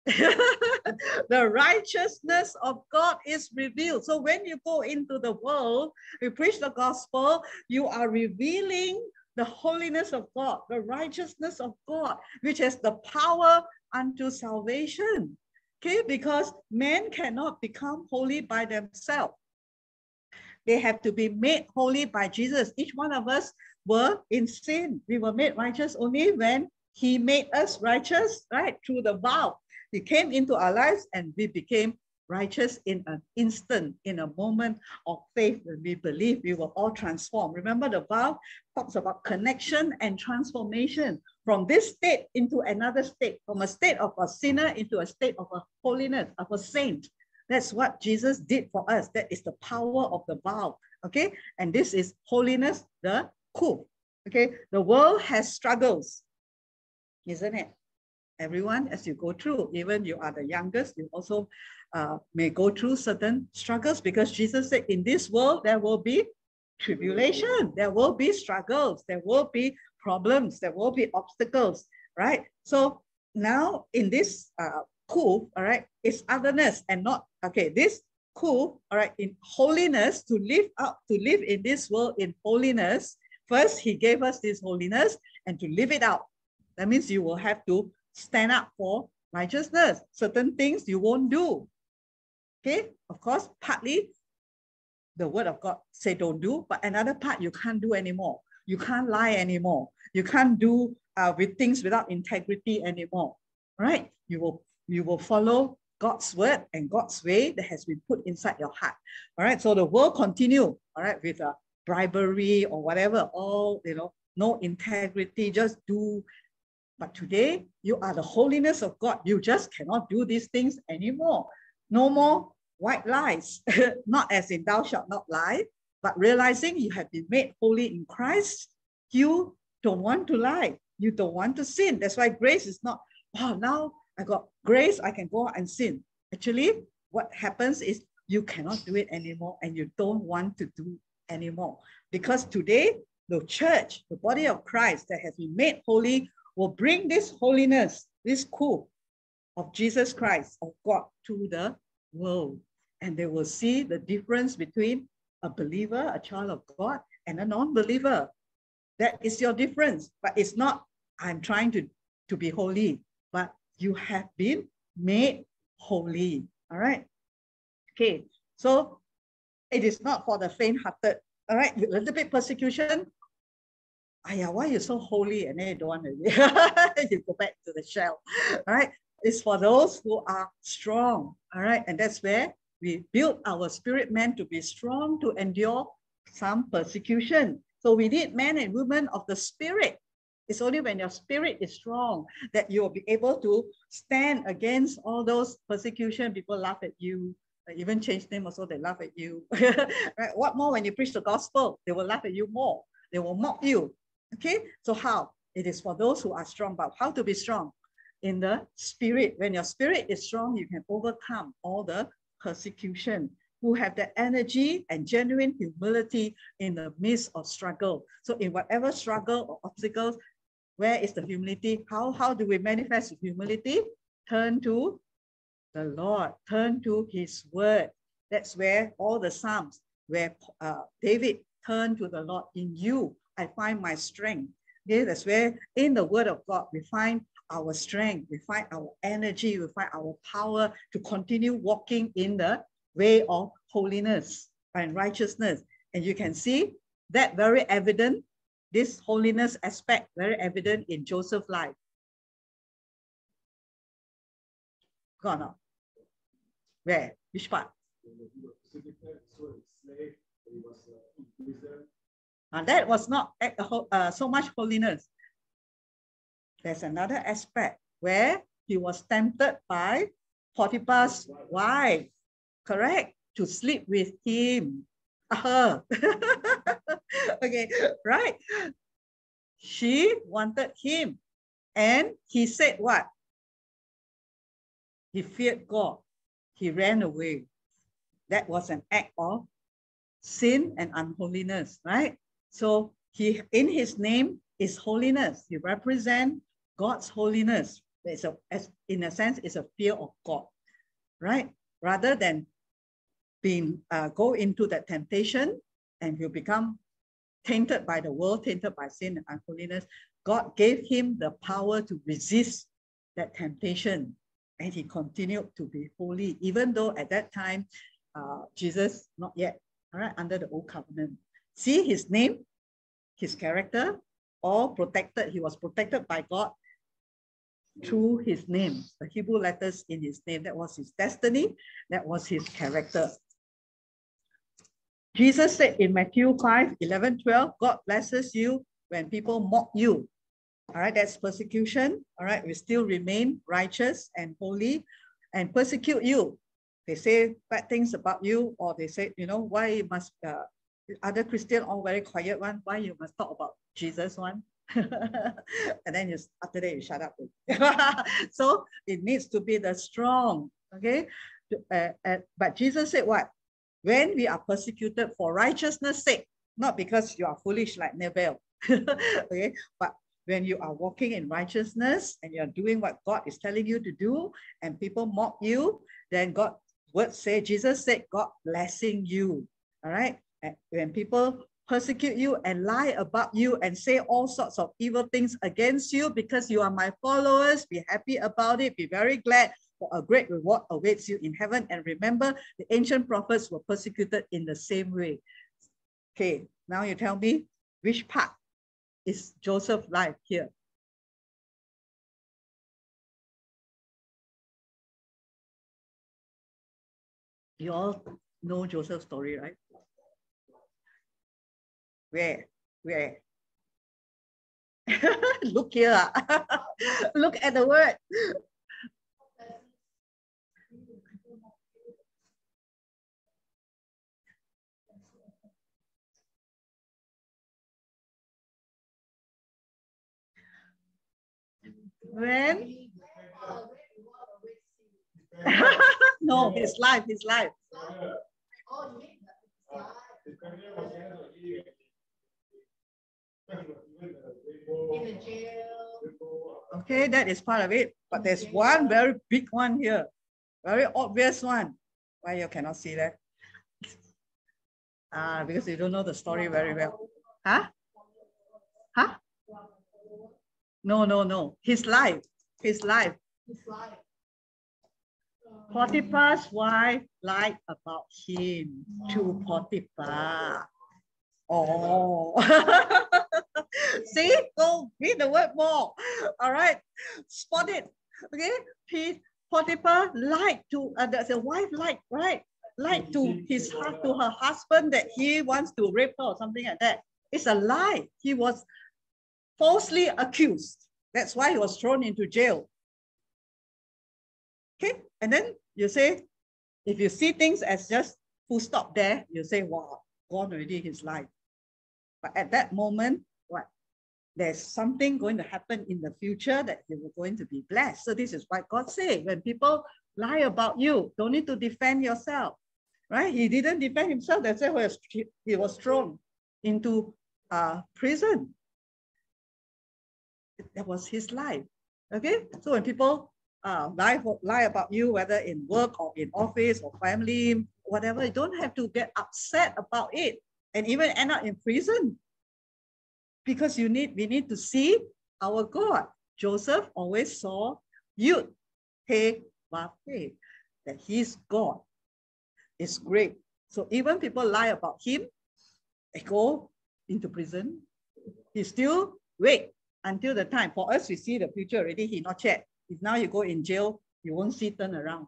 The righteousness of God is revealed. So when you go into the world, you preach the gospel, you are revealing the holiness of God, the righteousness of God, which has the power unto salvation. Okay, because men cannot become holy by themselves. They have to be made holy by Jesus. Each one of us were in sin. We were made righteous only when he made us righteous, right? Through the vow. He came into our lives and we became righteous in an instant, in a moment of faith. When we believe, we were all transformed. Remember, the vow talks about connection and transformation from this state into another state, from a state of a sinner into a state of a holiness, of a saint. That's what Jesus did for us. That is the power of the vow. Okay, and this is holiness, the Qof. Okay, the world has struggles, isn't it? Everyone, as you go through, even you are the youngest, you also uh, may go through certain struggles, because Jesus said, in this world, there will be tribulation, there will be struggles, there will be problems, there will be obstacles, right? So now in this uh, Qof, all right, it's otherness and not, okay, this Qof, all right, in holiness, to live up, to live in this world in holiness, first, he gave us this holiness, and to live it out, that means you will have to stand up for righteousness. Certain things you won't do. Okay, of course, partly the word of God say don't do, but another part you can't do anymore. You can't lie anymore. You can't do uh, with things without integrity anymore. Right? You will you will follow God's word and God's way that has been put inside your heart. All right. So the world continue. All right, with uh, bribery or whatever. All you know, no integrity. Just do. But today, you are the holiness of God. You just cannot do these things anymore. No more white lies. Not as in thou shalt not lie, but realizing you have been made holy in Christ, you don't want to lie. You don't want to sin. That's why grace is not, oh, now I got grace, I can go out and sin. Actually, what happens is you cannot do it anymore and you don't want to do anymore. Because today, the church, the body of Christ that has been made holy, will bring this holiness, this Qof of Jesus Christ, of God, to the world. And they will see the difference between a believer, a child of God, and a non-believer. That is your difference. But it's not, I'm trying to, to be holy, but you have been made holy. All right? Okay, so it is not for the faint-hearted. All right, a little bit persecution, Aya, why you're so holy, and then you don't want to, you go back to the shell. All right. It's for those who are strong. All right. And that's where we build our spirit man to be strong, to endure some persecution. So we need men and women of the spirit. It's only when your spirit is strong that you'll be able to stand against all those persecution. People laugh at you. They even change name also, they laugh at you. Right? What more when you preach the gospel? They will laugh at you more. They will mock you. Okay? So how? It is for those who are strong, but how to be strong? In the spirit. When your spirit is strong, you can overcome all the persecution. Who have the energy and genuine humility in the midst of struggle. So in whatever struggle or obstacles, where is the humility? How, how do we manifest humility? Turn to the Lord, turn to his word. That's where all the Psalms, where uh, David turned to the Lord, in you I find my strength. Okay, that's where in the word of God, we find our strength, we find our energy, we find our power to continue walking in the way of holiness and righteousness. And you can see that very evident, this holiness aspect very evident in Joseph's life. Gone up. Where? Which part? Now that was not uh, so much holiness. There's another aspect where he was tempted by Potiphar's wife. Correct? To sleep with him. Uh-huh. Okay, right? She wanted him. And he said what? He feared God. He ran away. That was an act of sin and unholiness, right? So he, in his name is holiness. He represents God's holiness. It's a, as, in a sense, it's a fear of God, right? Rather than Being, uh, go into that temptation and you become tainted by the world, tainted by sin and unholiness. God gave him the power to resist that temptation, and he continued to be holy, even though at that time, uh, Jesus, not yet, all right, under the old covenant. See his name, his character, all protected. He was protected by God through his name, the Hebrew letters in his name. That was his destiny, that was his character. Jesus said in Matthew five, eleven, twelve, God blesses you when people mock you. All right, that's persecution. All right, we still remain righteous and holy and persecute you. They say bad things about you, or they say, you know, why you must, uh, other Christian all very quiet one, why you must talk about Jesus one? And then you, after that you shut up. So it needs to be the strong, okay? Uh, uh, but Jesus said what? When we are persecuted for righteousness' sake, not because you are foolish like Nabal, okay? But when you are walking in righteousness and you are doing what God is telling you to do, and people mock you, then God's word say, Jesus said, God blessing you, all right? And when people persecute you and lie about you and say all sorts of evil things against you because you are my followers, be happy about it, be very glad. A great reward awaits you in heaven. And remember, the ancient prophets were persecuted in the same way. Okay, now you tell me, which part is Joseph's life here? You all know Joseph's story, right? Where? Where? Look here. Look at the word. When? No, his life, his life. Okay, that is part of it. But there's one very big one here. Very obvious one. Why you cannot see that? Ah, uh, because you don't know the story very well. Huh? Huh? No, no, no. His life. His life. His life. Potiphar's wife lied about him to Potiphar. Oh. See? Go read the word more. All right. Spot it. Okay. He, Potiphar lied to, uh, the, the wife lied, right? Lied to his to her husband that he wants to rape her or something like that. It's a lie. He was falsely accused. That's why he was thrown into jail. Okay. And then you say, if you see things as just full stop there, you say, wow, gone already his life. But at that moment, what? There's something going to happen in the future that you were going to be blessed. So this is what God said. When people lie about you, don't need to defend yourself, right? He didn't defend himself. That's why he was thrown into uh, prison. That was his life, okay? So when people uh, lie, lie about you, whether in work or in office or family, whatever, you don't have to get upset about it and even end up in prison. Because you need, we need to see our God. Joseph always saw Yud-Hey-Vav-Hey, that his God is great. So even people lie about him, they go into prison. He still wait until the time. For us, we see the future already, he not yet. If now you go in jail, you won't see turn around.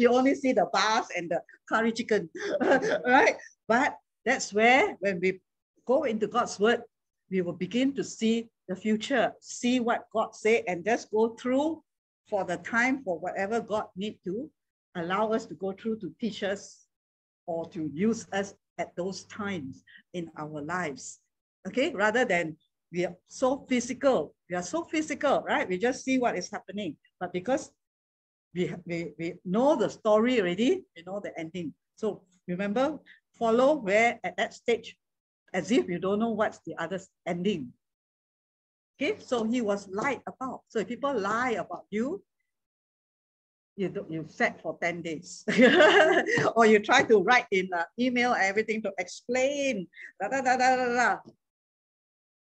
You only see the bars and the curry chicken, right? But that's where when we go into God's word, we will begin to see the future, see what God said, and just go through for the time for whatever God need to allow us to go through to teach us or to use us at those times in our lives. Okay, rather than we are so physical, we are so physical, right? We just see what is happening. But because we, we, we know the story already, we know the ending. So remember, follow where at that stage, as if you don't know what's the other ending. Okay, so he was lied about. So if people lie about you, you don't, you sat for ten days. Or you try to write in an email, everything to explain, da, da, da, da, da, da.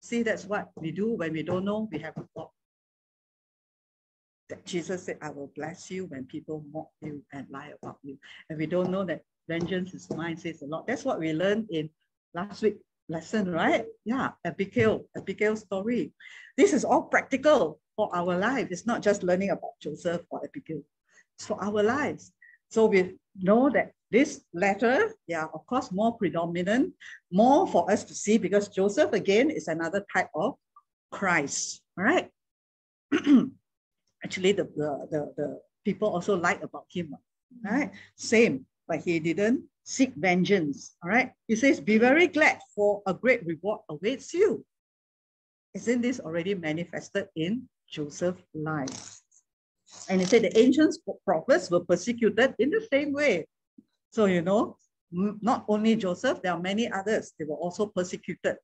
See, that's what we do when we don't know, we have to mock. That Jesus said, I will bless you when people mock you and lie about you. And we don't know that vengeance is mine, says the Lord. That's what we learned in last week's lesson, right? Yeah, Abigail, Abigail's story. This is all practical for our life. It's not just learning about Joseph or Abigail. It's for our lives. So we know that this letter, yeah, of course, more predominant, more for us to see, because Joseph, again, is another type of Christ, all right? Actually, the, the, the, the people also lied about him, right? Same, but he didn't seek vengeance, all right? He says, be very glad, for a great reward awaits you. Isn't this already manifested in Joseph's life? And he said the ancient prophets were persecuted in the same way. So, you know, not only Joseph, there are many others. They were also persecuted.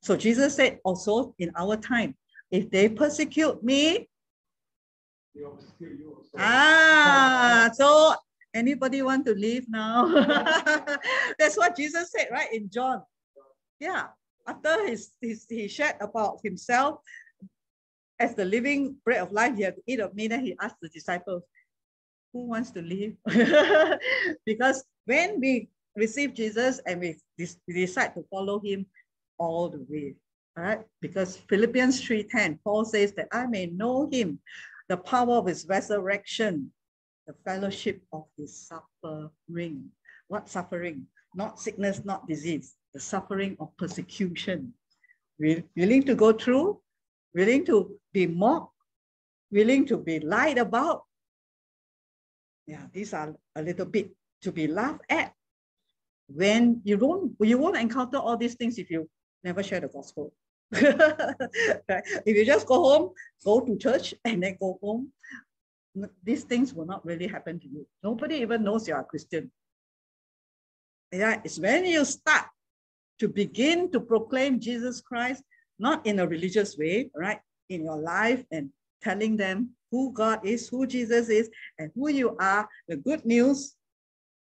So Jesus said also in our time, if they persecute me, they will persecute you also. Ah, so anybody want to leave now? That's what Jesus said, right? In John. Yeah. After his, his, he shared about himself as the living bread of life, he had to eat of me. Then he asked the disciples, who wants to leave? Because when we receive Jesus and we, we decide to follow him all the way, all right? Because Philippians three ten, Paul says that I may know him, the power of his resurrection, the fellowship of his suffering. What suffering? Not sickness, not disease, the suffering of persecution. We're willing to go through, willing to be mocked, willing to be lied about. Yeah, these are a little bit to be laughed at. When you don't, you won't encounter all these things if you never share the gospel. Right? If you just go home, go to church, and then go home, these things will not really happen to you. Nobody even knows you are a Christian. Yeah, it's when you start to begin to proclaim Jesus Christ, not in a religious way, right? In your life and telling them who God is, who Jesus is, and who you are, the good news,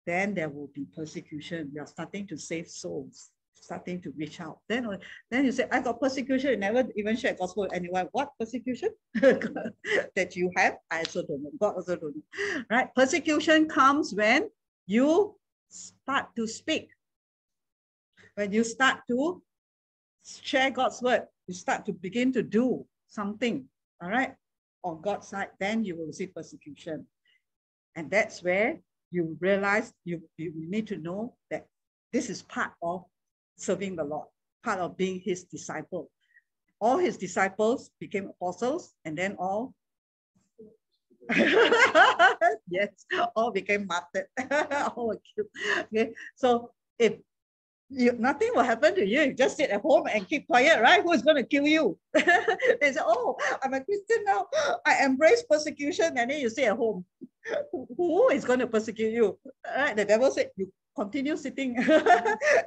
then there will be persecution. You are starting to save souls, starting to reach out. Then, then you say, I got persecution, you never even share gospel with anyone. What persecution that you have? I also don't know. God also don't know. Right? Persecution comes when you start to speak, when you start to share God's word, you start to begin to do something, all right, on God's side, then you will receive persecution. And that's where you realize you, you need to know that this is part of serving the Lord, part of being his disciple. All his disciples became apostles, and then all yes, all became martyred. All were killed. Okay, so if you, nothing will happen to you, you just sit at home and keep quiet, right? Who's going to kill you? They say, "Oh, I'm a Christian now. I embrace persecution," and then you stay at home. Who is going to persecute you? Right? The devil said, "You continue sitting,"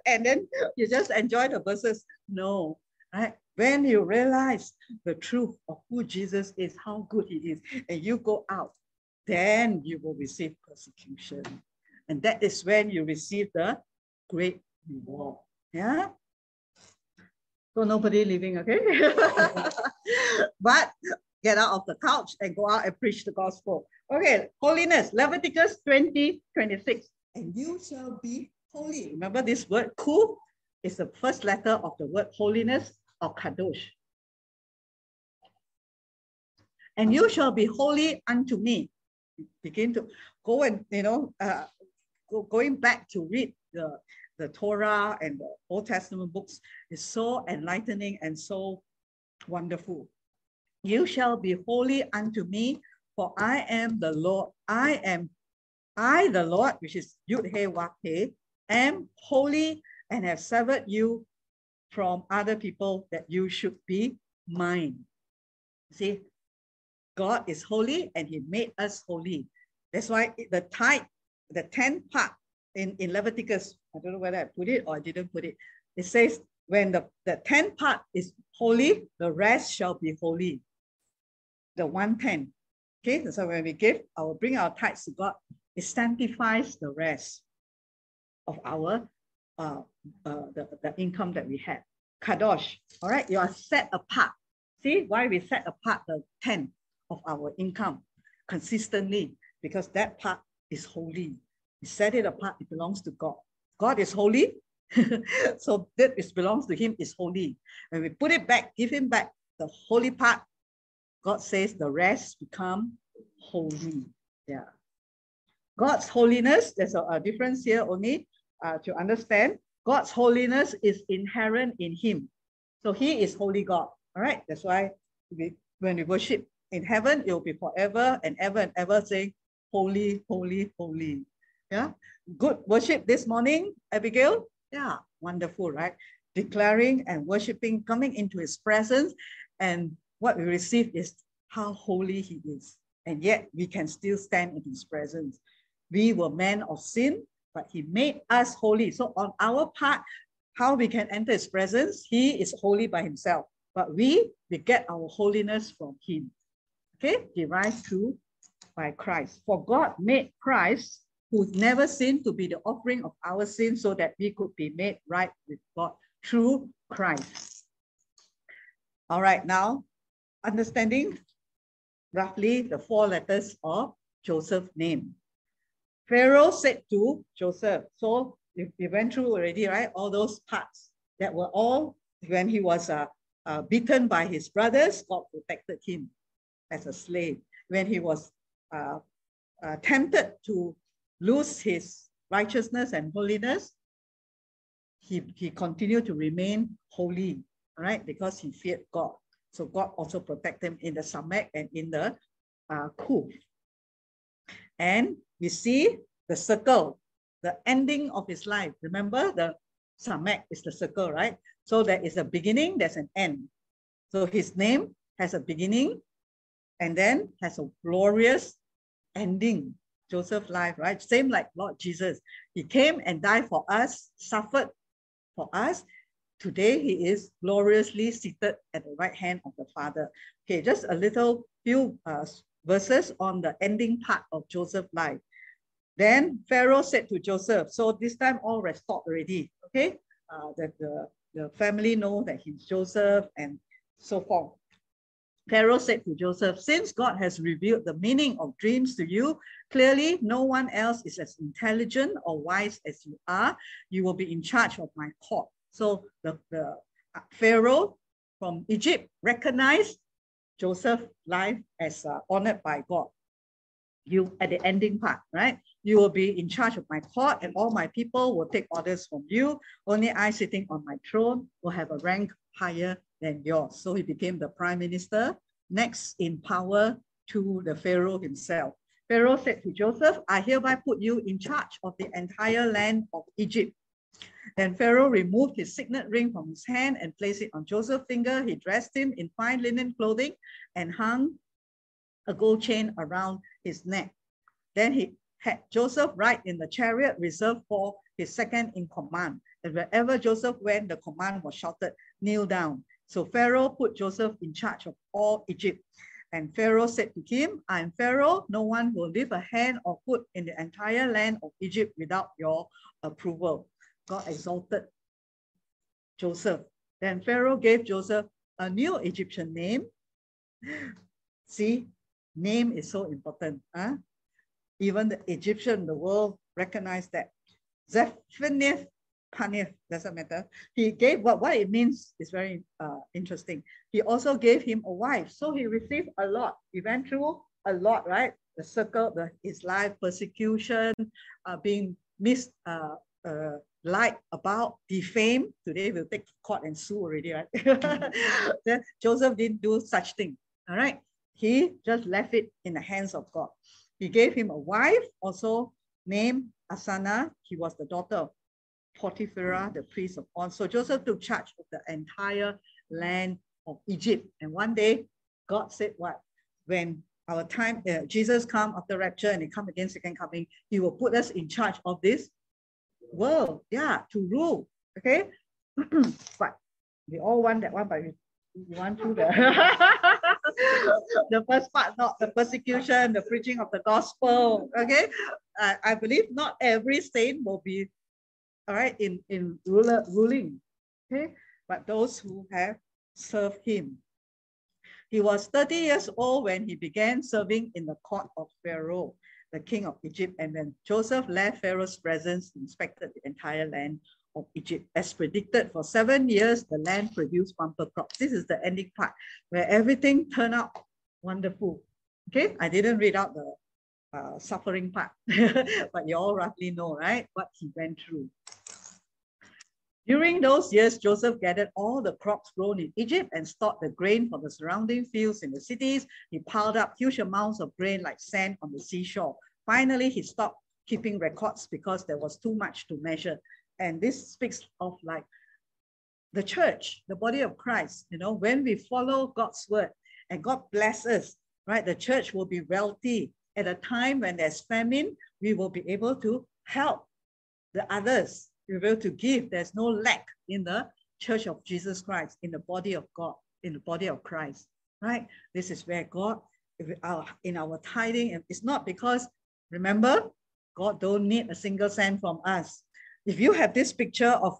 and then you just enjoy the verses. No, right? When you realize the truth of who Jesus is, how good he is, and you go out, then you will receive persecution. And that is when you receive the great reward. Yeah? So nobody leaving, okay? But get out of the couch and go out and preach the gospel. Okay, holiness, Leviticus twenty, twenty-six. And you shall be holy. Remember this word, ku, is the first letter of the word holiness, or Kadosh. And you shall be holy unto me. Begin to go and, you know, uh, go, going back to read the, the Torah and the Old Testament books is so enlightening and so wonderful. You shall be holy unto me, for I am the Lord. I am, I the Lord, which is Yud-Hey-Vav-Hey, am holy and have severed you from other people that you should be mine. See, God is holy and he made us holy. That's why the tithe, the tenth part in, in Leviticus, I don't know whether I put it or I didn't put it. It says, when the, the tenth part is holy, the rest shall be holy. The one tenth. Okay, so when we give, I will bring our tithes to God. It sanctifies the rest of our Uh, uh, the, the income that we have. Kadosh, all right, you are set apart. See why we set apart the tenth of our income consistently, because that part is holy. We set it apart, it belongs to God. God is holy, so that which belongs to him is holy. When we put it back, give him back the holy part, God says the rest become holy. Yeah. God's holiness, there's a, a difference here only. Uh, to understand, God's holiness is inherent in him. So he is holy God. All right, that's why we, when we worship in heaven, it will be forever and ever and ever saying, holy, holy, holy. Yeah, good worship this morning, Abigail. Yeah, wonderful, right? Declaring and worshiping, coming into his presence. And what we receive is how holy he is. And yet we can still stand in his presence. We were men of sin, but he made us holy. So on our part, how we can enter his presence, he is holy by himself. But we, we get our holiness from him. Okay, derived through by Christ. For God made Christ, who never sinned, to be the offering of our sins, so that we could be made right with God through Christ. All right, now, understanding roughly the four letters of Joseph's name. Pharaoh said to Joseph, so we went through already, right? All those parts that were all, when he was uh, uh, beaten by his brothers, God protected him as a slave. When he was uh, uh, tempted to lose his righteousness and holiness, he, he continued to remain holy, right? Because he feared God. So God also protected him in the Samekh and in the uh, Qof. And we see the circle, the ending of his life. Remember, the Samekh is the circle, right? So there is a beginning, there's an end. So his name has a beginning and then has a glorious ending. Joseph's life, right? Same like Lord Jesus. He came and died for us, suffered for us. Today, he is gloriously seated at the right hand of the Father. Okay, just a little few uh, verses on the ending part of Joseph's life. Then Pharaoh said to Joseph, so this time all restored already, okay? Uh, that the, the family know that he's Joseph and so forth. Pharaoh said to Joseph, since God has revealed the meaning of dreams to you, clearly no one else is as intelligent or wise as you are. You will be in charge of my court. So the, the, Pharaoh from Egypt recognized Joseph's life as uh, honored by God. You, at the ending part, right? You will be in charge of my court, and all my people will take orders from you. Only I, sitting on my throne, will have a rank higher than yours. So he became the prime minister, next in power to the Pharaoh himself. Pharaoh said to Joseph, I hereby put you in charge of the entire land of Egypt. Then Pharaoh removed his signet ring from his hand and placed it on Joseph's finger. He dressed him in fine linen clothing and hung a gold chain around his neck. Then he had Joseph ride in the chariot reserved for his second in command. And wherever Joseph went, the command was shouted, kneel down. So Pharaoh put Joseph in charge of all Egypt. And Pharaoh said to him, I am Pharaoh. No one will lift a hand or foot in the entire land of Egypt without your approval. God exalted Joseph. Then Pharaoh gave Joseph a new Egyptian name. See, name is so important. Huh? Even the Egyptian, the world recognized that. Zephaneth Paneth, doesn't matter. He gave, what, what it means is very uh, interesting. He also gave him a wife. So he received a lot. He went through a lot, right? The circle, the, his life, persecution, uh, being mis, uh, uh, lied about, defamed. Today we'll take court and sue already, right? Mm-hmm. Joseph didn't do such thing, all right? He just left it in the hands of God. He gave him a wife, also named Asana. He was the daughter of Potiphar, the priest of On. So Joseph took charge of the entire land of Egypt. And one day, God said what? When our time, uh, Jesus come after rapture and he come again, second coming, he will put us in charge of this world, yeah, to rule, okay? But we all want that one, but we, we want to the... the first part, not the persecution, the preaching of the gospel, okay? I, I believe not every saint will be, all right, in, in ruler, ruling, okay? But those who have served him. He was thirty years old when he began serving in the court of Pharaoh, the king of Egypt. And when Joseph left Pharaoh's presence, he inspected the entire land of Egypt. As predicted, for seven years, the land produced bumper crops. This is the ending part where everything turned out wonderful. Okay, I didn't read out the uh, suffering part, but you all roughly know, right, what he went through. During those years, Joseph gathered all the crops grown in Egypt and stored the grain for the surrounding fields in the cities. He piled up huge amounts of grain like sand on the seashore. Finally, he stopped keeping records because there was too much to measure. And this speaks of like the church, the body of Christ, you know, when we follow God's word and God bless us, right? The church will be wealthy. At a time when there's famine, we will be able to help the others. We will be able to give. There's no lack in the church of Jesus Christ, in the body of God, in the body of Christ, right? This is where God, if we are in our tithing, and it's not because, remember, God don't need a single cent from us. If you have this picture of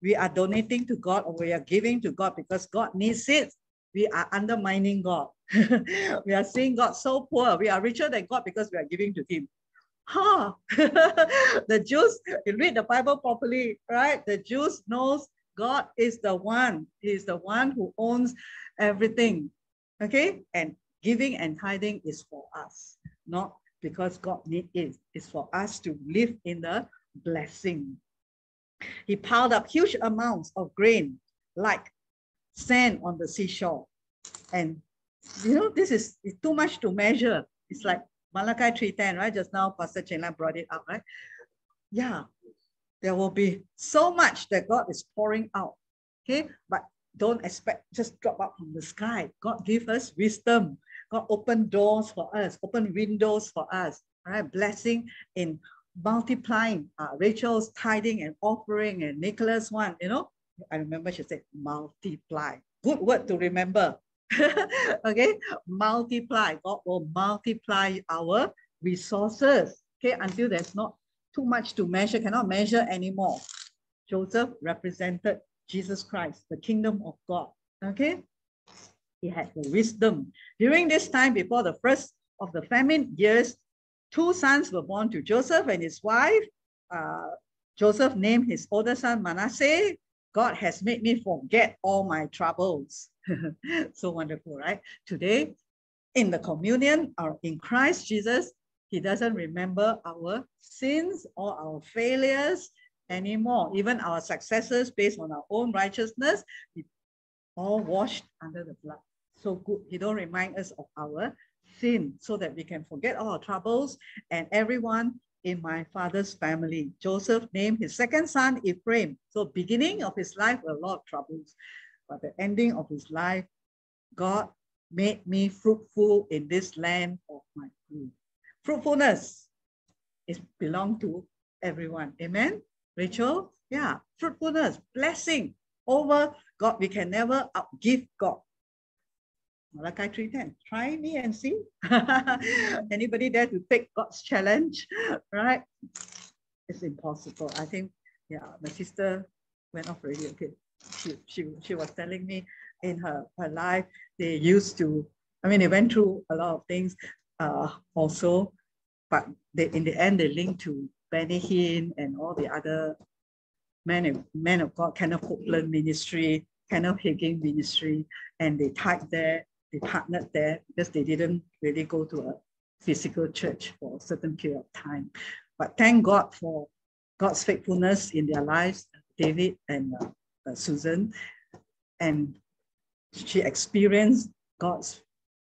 we are donating to God or we are giving to God because God needs it, we are undermining God. We are seeing God so poor. We are richer than God because we are giving to him. Huh. The Jews, you read the Bible properly, right? The Jews knows God is the one. He is the one who owns everything, okay? And giving and tithing is for us, not because God needs it. It's for us to live in the blessing. He piled up huge amounts of grain like sand on the seashore. And you know, this is it's too much to measure. It's like Malachi three ten, right? Just now Pastor Chenla brought it up, right? Yeah, there will be so much that God is pouring out, okay? But don't expect just drop up from the sky. God give us wisdom. God open doors for us, open windows for us, all right? Blessing in multiplying uh, Rachel's tithing and offering and Nicholas one, you know, I remember she said multiply. Good word to remember. Okay, multiply. God will multiply our resources. Okay, until there's not too much to measure, cannot measure anymore. Joseph represented Jesus Christ, the kingdom of God. Okay, he had the wisdom. During this time, before the first of the famine years, two sons were born to Joseph and his wife. Uh, Joseph named his older son Manasseh God has made me forget all my troubles. So wonderful, right? Today, in the communion or in Christ Jesus, he doesn't remember our sins or our failures anymore. Even our successes based on our own righteousness, it's all washed under the blood. So good. He don't remind us of our sin so that we can forget all our troubles. And everyone in my father's family, Joseph named his second son Ephraim. So beginning of his life, a lot of troubles. But the ending of his life, God made me fruitful in this land of my food. Fruitfulness is belong to everyone. Amen, Rachel? Yeah, fruitfulness, blessing over God. We can never outgive God. Malachi three ten, try me and see. Anybody dare to take God's challenge, right? It's impossible. I think, yeah, my sister went off already. Okay, she, she, she was telling me in her, her life, they used to, I mean, they went through a lot of things uh, also, but they, in the end, they linked to Benny Hinn and all the other men of, men of God, Kenneth Copeland ministry, Kenneth Hagin ministry, and they tied there, they partnered there because they didn't really go to a physical church for a certain period of time. But thank God for God's faithfulness in their lives, David and uh, uh, Susan. And she experienced God's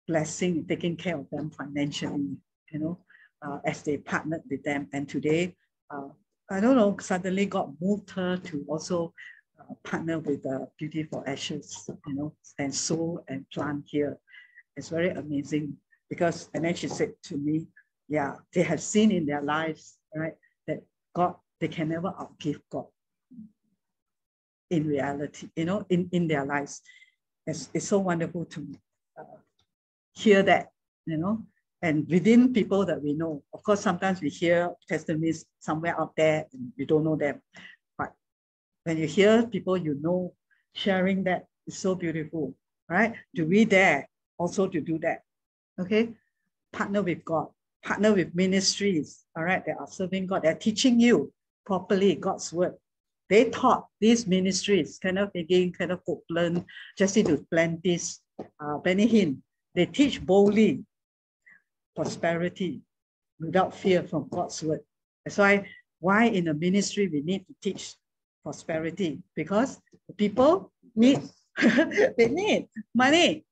blessing in taking care of them financially, you know, uh, as they partnered with them. And today, uh, I don't know, suddenly God moved her to also Uh, partner with uh, Beauty for Ashes, you know, and sow and plant here. It's very amazing because, and then she said to me, yeah, they have seen in their lives, right, that God, they can never outgive God in reality, you know, in, in their lives. It's, it's so wonderful to uh, hear that, you know, and within people that we know. Of course, sometimes we hear testimonies somewhere out there and we don't know them. When you hear people you know sharing that, it's so beautiful, right? Do we dare also to do that? Okay, partner with God, partner with ministries, all right? They are serving God, they're teaching you properly God's word. They taught these ministries, kind of again, kind of Copeland, Jesse Duplantis, uh, Benny Hinn, they teach boldly prosperity without fear from God's word. That's why, why in a ministry we need to teach prosperity, because people need, they need money,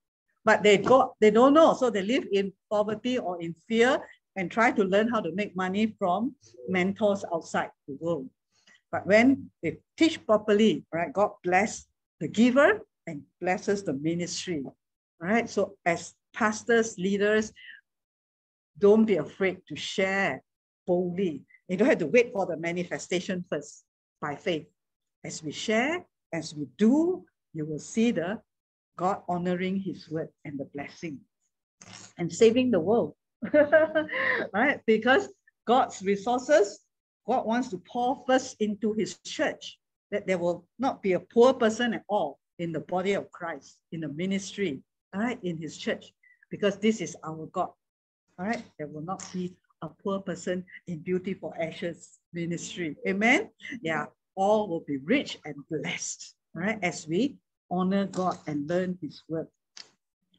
but they go, they don't know. So they live in poverty or in fear and try to learn how to make money from mentors outside the world. But when they teach properly, right, God bless the giver and blesses the ministry, right? So as pastors, leaders, don't be afraid to share boldly. You don't have to wait for the manifestation first. By faith, as we share, as we do, you will see the God honoring his word and the blessing and saving the world, right? Because God's resources, God wants to pour first into his church, that there will not be a poor person at all in the body of Christ, in the ministry, all right, in his church, because this is our God, all right? There will not be a poor person in Beauty for Ashes ministry. Amen. Yeah, all will be rich and blessed, right? As we honor God and learn his word.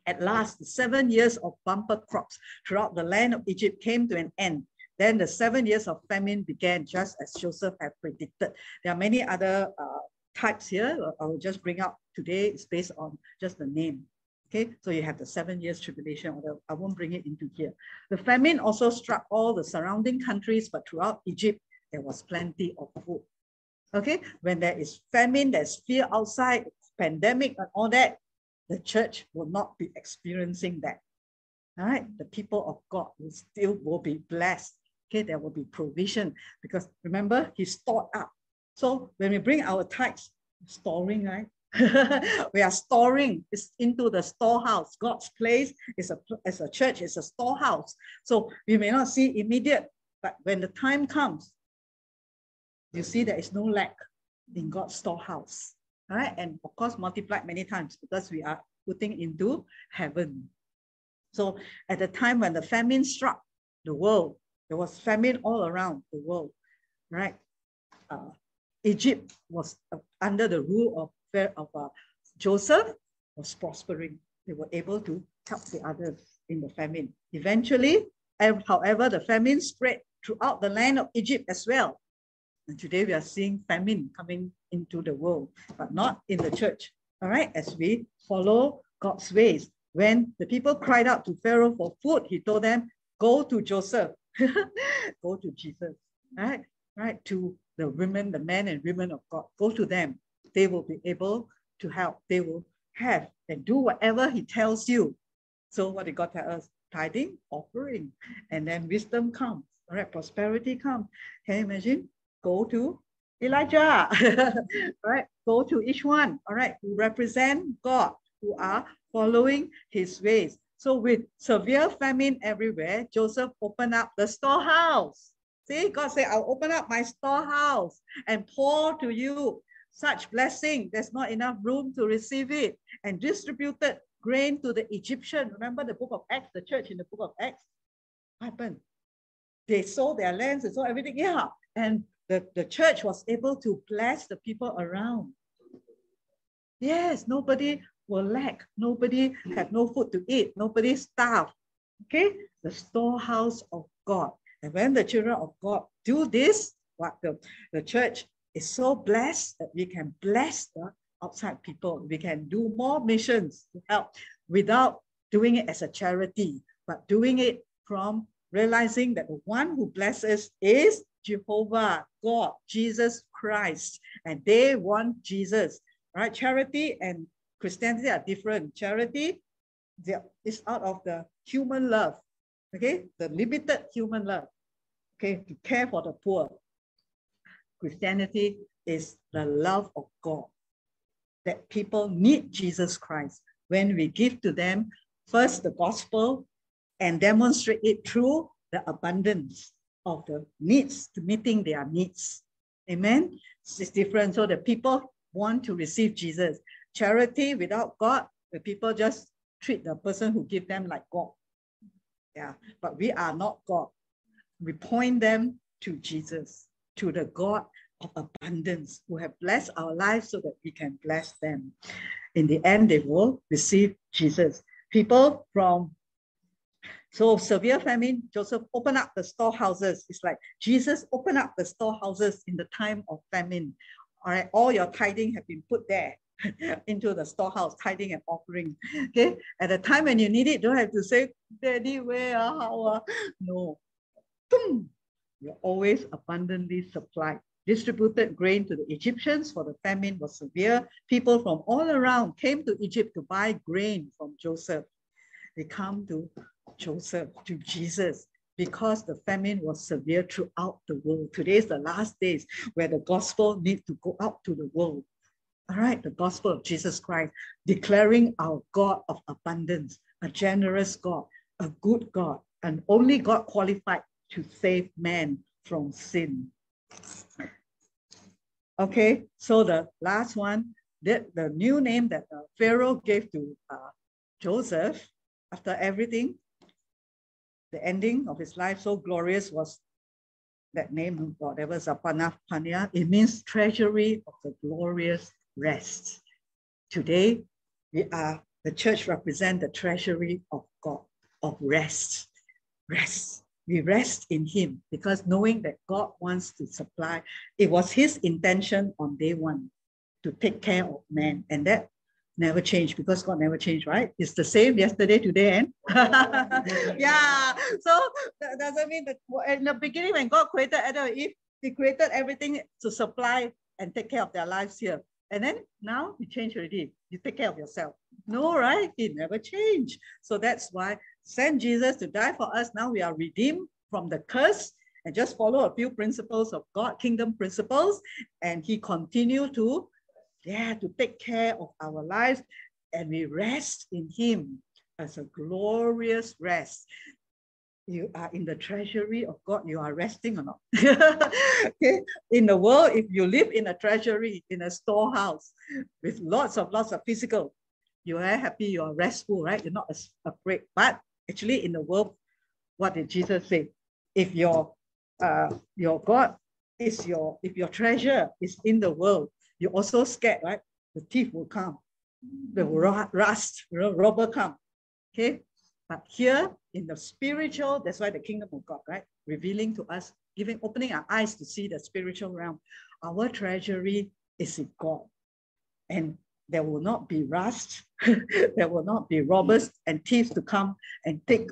At last, the seven years of bumper crops throughout the land of Egypt came to an end. Then the seven years of famine began, just as Joseph had predicted. There are many other uh, types here. I will just bring up today. It's based on just the name. Okay, so you have the seven years tribulation, although I won't bring it into here. The famine also struck all the surrounding countries, but throughout Egypt, there was plenty of food. Okay, when there is famine, there's fear outside, pandemic and all that, the church will not be experiencing that. All right, the people of God will still will be blessed. Okay, there will be provision because remember, he stored up. So when we bring our tithes, storing, right? We are storing this into the storehouse. God's place is a, as a church, is a storehouse. So we may not see immediate, but when the time comes, you see there is no lack in God's storehouse. All right? And of course, multiplied many times because we are putting into heaven. So at the time when the famine struck the world, there was famine all around the world, right? Uh, Egypt was under the rule of, of uh, Joseph was prospering. They were able to help the others in the famine. Eventually, however, the famine spread throughout the land of Egypt as well. And today we are seeing famine coming into the world, but not in the church. All right, as we follow God's ways. When the people cried out to Pharaoh for food, he told them, go to Joseph, go to Jesus, right? Right, to the women, the men and women of God, go to them. They will be able to help. They will have and do whatever he tells you. So what did God tell us? Tithing, offering, and then wisdom comes, all right? Prosperity comes. Can you imagine? Go to Elijah, all right? Go to each one, all right? Who represent God, who are following his ways. So with severe famine everywhere, Joseph opened up the storehouse. See, God said, I'll open up my storehouse and pour to you such blessing. There's not enough room to receive it. And distributed grain to the Egyptian. Remember the book of Acts, the church in the book of Acts? What happened? They sold their lands and sold everything. Yeah. And the, the church was able to bless the people around. Yes, nobody will lack. Nobody had no food to eat. Nobody starved. Okay? The storehouse of God. And when the children of God do this, what the, the church is so blessed that we can bless the outside people. We can do more missions to help without doing it as a charity, but doing it from realizing that the one who blesses is Jehovah, God, Jesus Christ. And they want Jesus. Right? Charity and Christianity are different. Charity is out of the human love, okay? The limited human love, okay? To care for the poor. Christianity is the love of God, that people need Jesus Christ. When we give to them first the gospel and demonstrate it through the abundance of the needs, to meeting their needs. Amen? It's different. So the people want to receive Jesus. Charity without God, the people just treat the person who give them like God. Yeah, but we are not God. We point them to Jesus, to the God of abundance, who have blessed our lives so that we can bless them. In the end, they will receive Jesus. People from so severe famine, Joseph opened up the storehouses. It's like Jesus opened up the storehouses in the time of famine. All right, all your tithing have been put there. Into the storehouse, tithing and offering. Okay, at the time when you need it, don't have to say, Daddy, where are our? No. Boom. You're always abundantly supplied. Distributed grain to the Egyptians, for the famine was severe. People from all around came to Egypt to buy grain from Joseph. They come to Joseph, to Jesus, because the famine was severe throughout the world. Today is the last days where the gospel needs to go out to the world. All right, the gospel of Jesus Christ, declaring our God of abundance, a generous God, a good God, and only God qualified to save man from sin. Okay, so the last one, the, the new name that uh, Pharaoh gave to uh, Joseph after everything, the ending of his life so glorious was that name, whatever, Zapanapania, it means treasury of the glorious rest. Today, we are, the church represents the treasury of God, of rest. Rest. We rest in him because knowing that God wants to supply, it was his intention on day one to take care of man. And that never changed because God never changed, right? It's the same yesterday, today, and yeah. So that doesn't mean that in the beginning when God created Adam and Eve, he created everything to supply and take care of their lives here. And then now you change already. You take care of yourself. No, right? It never changed. So that's why send Jesus to die for us. Now we are redeemed from the curse and just follow a few principles of God, kingdom principles. And he continued to, yeah, to take care of our lives. And we rest in him as a glorious rest. You are in the treasury of God. You are resting or not? Okay. In the world, if you live in a treasury, in a storehouse with lots of lots of physical, you are happy, you are restful, right? You're not afraid. But actually in the world, what did Jesus say? If your, uh, your God is your, if your treasure is in the world, you're also scared, right? The thief will come, the rust, robber come, okay? But here in the spiritual, that's why the kingdom of God, right? Revealing to us, giving, opening our eyes to see the spiritual realm. Our treasury is in God. And there will not be rust, there will not be robbers and thieves to come and take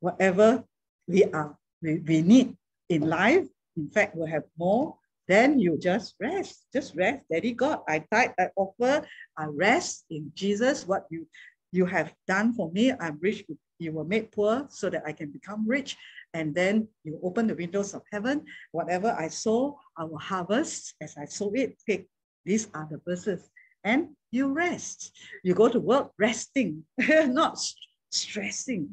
whatever we are, we, we need in life. In fact, we'll have more. Then you just rest, just rest. Daddy God, I tithe, I offer, I rest in Jesus. What you, you have done for me, I'm rich. You were made poor so that I can become rich. And then you open the windows of heaven. Whatever I sow, I will harvest as I sow it. Take. These are the verses. And you rest. You go to work resting, not stressing.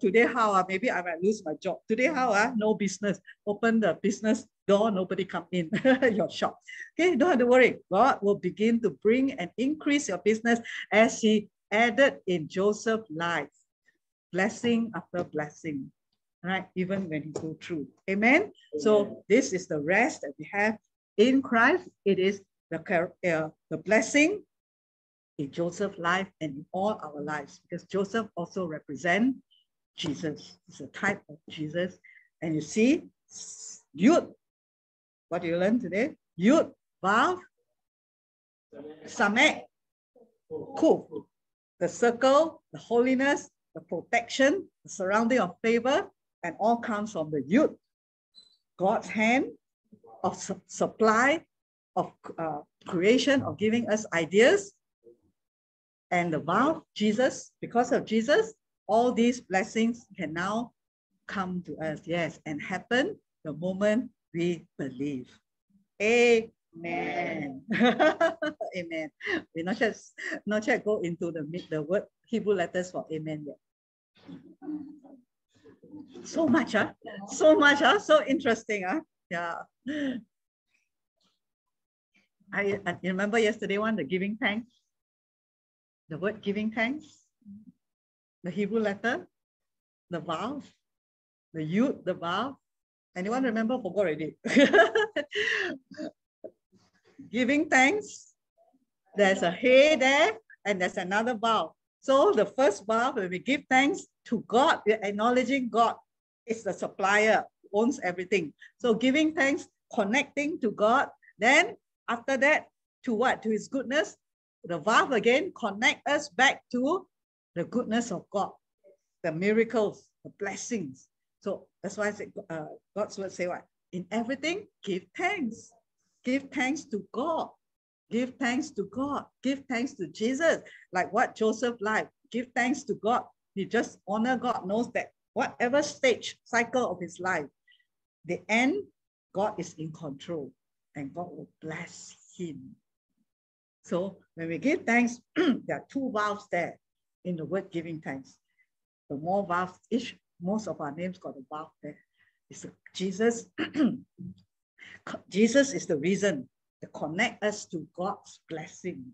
Today, how? Uh, maybe I might lose my job. Today, how? Uh, no business. Open the business door, nobody come in your shop. Okay, don't have to worry. God will begin to bring and increase your business as he added in Joseph's life. Blessing after blessing, right? Even when you go through. Amen? Amen. So this is the rest that we have in Christ. It is the, uh, the blessing in Joseph's life and in all our lives, because Joseph also represents Jesus. He's a type of Jesus. And you see, Yud. What do you learn today? Yud, Vav, Samekh, Qof. The circle, the holiness, the protection, the surrounding of favor, and all comes from the Yud, God's hand of su supply, of uh, creation, of giving us ideas, and the Vav, Jesus. Because of Jesus, all these blessings can now come to us, yes, and happen the moment we believe. Amen. Amen. Amen. We not yet, not yet go into the, the word Hebrew letters for amen yet. So much, huh? So much, huh? So interesting, huh? Yeah. I, I remember yesterday one, the giving thanks. The word giving thanks. The Hebrew letter. The Vav. The Yud, the Vav. Anyone remember? Forgot already. Giving thanks. There's a He there and there's another Vav. So the first Vav, when we give thanks to God, we're acknowledging God is the supplier, owns everything. So giving thanks, connecting to God. Then after that, to what? To his goodness. The Vav again, connect us back to the goodness of God, the miracles, the blessings. So that's why I said, uh, God's word say what? In everything, give thanks. Give thanks to God. Give thanks to God. Give thanks to Jesus. Like what Joseph life. Give thanks to God. He just honor God, knows that whatever stage, cycle of his life, the end, God is in control and God will bless him. So when we give thanks, there are two vowels there in the word giving thanks. The more vowels, each, most of our names got a vowel there. It's Jesus. Jesus is the reason that connect us to God's blessing.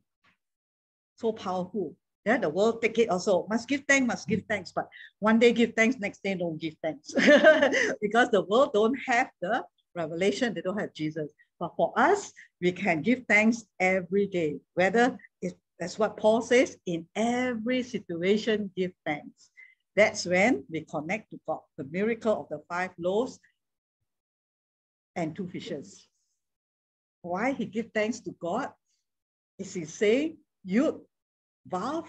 So powerful. Yeah, the world take it also. Must give thanks, must give thanks. But one day give thanks, next day don't give thanks. Because the world don't have the revelation. They don't have Jesus. But for us, we can give thanks every day. Whether, it, that's what Paul says, in every situation, give thanks. That's when we connect to God. The miracle of the five loaves and two fishes. Why he give thanks to God is he say, Yud, Vav,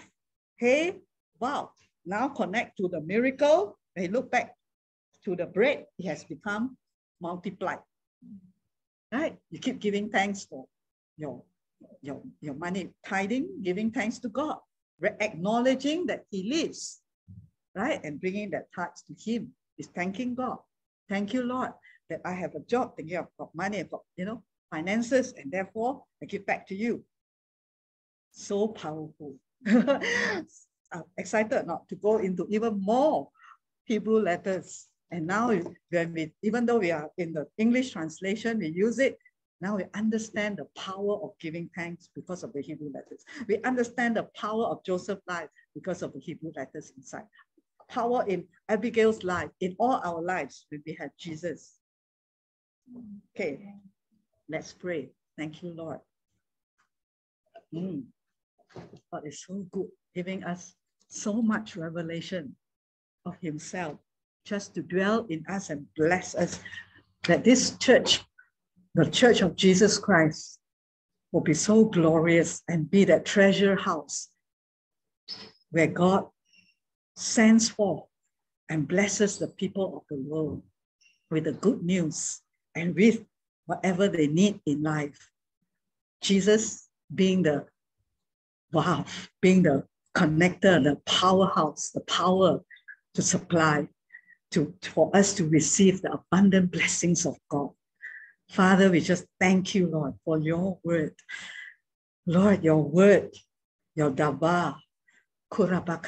Hey, Vav. Now connect to the miracle. When he look back to the bread, it has become multiplied. Right? You keep giving thanks for your, your, your money, tithing, giving thanks to God, acknowledging that he lives, right? And bringing that tithes to him is thanking God. Thank you, Lord, that I have a job, thinking I've got money, I've got, you know, finances, and therefore I give back to you. So powerful. I'm excited now to go into even more Hebrew letters. And now, when we, even though we are in the English translation, we use it. Now we understand the power of giving thanks because of the Hebrew letters. We understand the power of Joseph's life because of the Hebrew letters inside. Power in Abigail's life, in all our lives, when we have Jesus. Okay, let's pray. Thank you, Lord. Mm. God is so good, giving us so much revelation of himself, just to dwell in us and bless us, that this church, the Church of Jesus Christ, will be so glorious and be that treasure house where God sends forth and blesses the people of the world with the good news and with whatever they need in life. Jesus being the Vav, being the connector, the powerhouse, the power to supply, to, for us to receive the abundant blessings of God. Father, we just thank you, Lord, for your word. Lord, your word, your davar, that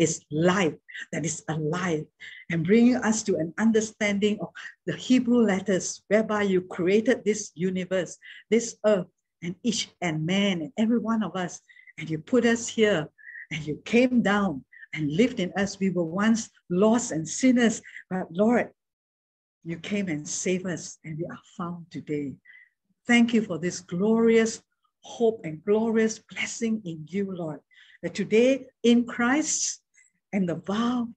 is life, that is alive, and bringing us to an understanding of the Hebrew letters, whereby you created this universe, this earth, and each and man and every one of us, and you put us here, and you came down and lived in us. We were once lost and sinners, but Lord, you came and saved us, and we are found today. Thank you for this glorious hope and glorious blessing in you, Lord, that today in Christ and the Vav,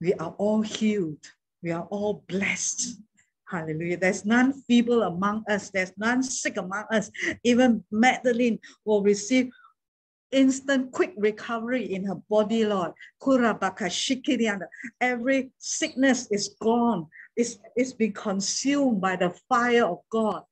we are all healed. We are all blessed. Hallelujah. There's none feeble among us. There's none sick among us. Even Magdalene will receive instant, quick recovery in her body, Lord. Every sickness is gone. It's, it's been consumed by the fire of God.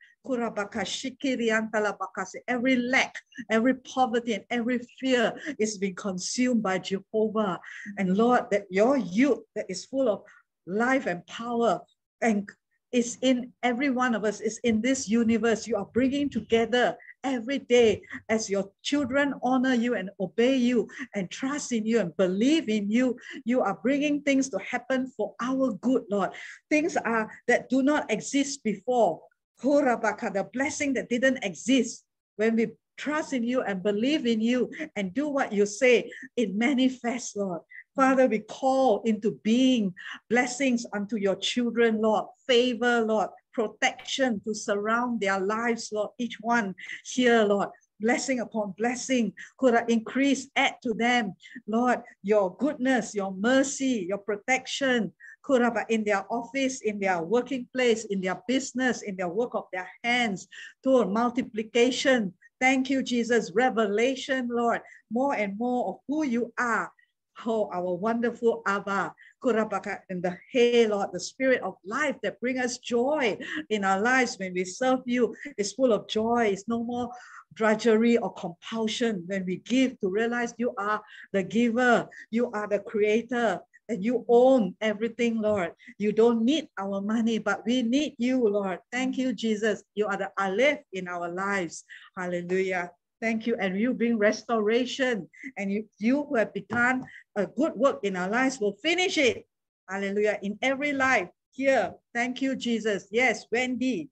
Every lack, every poverty, and every fear is being consumed by Jehovah. And Lord, that your youth that is full of life and power and is in every one of us, is in this universe. You are bringing together every day as your children honor you and obey you and trust in you and believe in you. You are bringing things to happen for our good, Lord. Things are that do not exist before. The blessing that didn't exist. When we trust in you and believe in you and do what you say, it manifests, Lord. Father, we call into being blessings unto your children, Lord. Favor, Lord. Protection to surround their lives, Lord. Each one here, Lord. Blessing upon blessing. Increase, add to them, Lord, your goodness, your mercy, your protection. In their office, in their working place, in their business, in their work of their hands, to multiplication. Thank you, Jesus. Revelation, Lord, more and more of who you are. Oh, our wonderful Abba. In the He, Lord, the spirit of life that brings us joy in our lives when we serve you. It's full of joy. It's no more drudgery or compulsion when we give, to realize you are the giver. You are the creator. And you own everything, Lord. You don't need our money, but we need you, Lord. Thank you, Jesus. You are the Aleph in our lives. Hallelujah. Thank you. And you bring restoration. And you, you who have begun a good work in our lives will finish it. Hallelujah. In every life here. Thank you, Jesus. Yes, Wendy.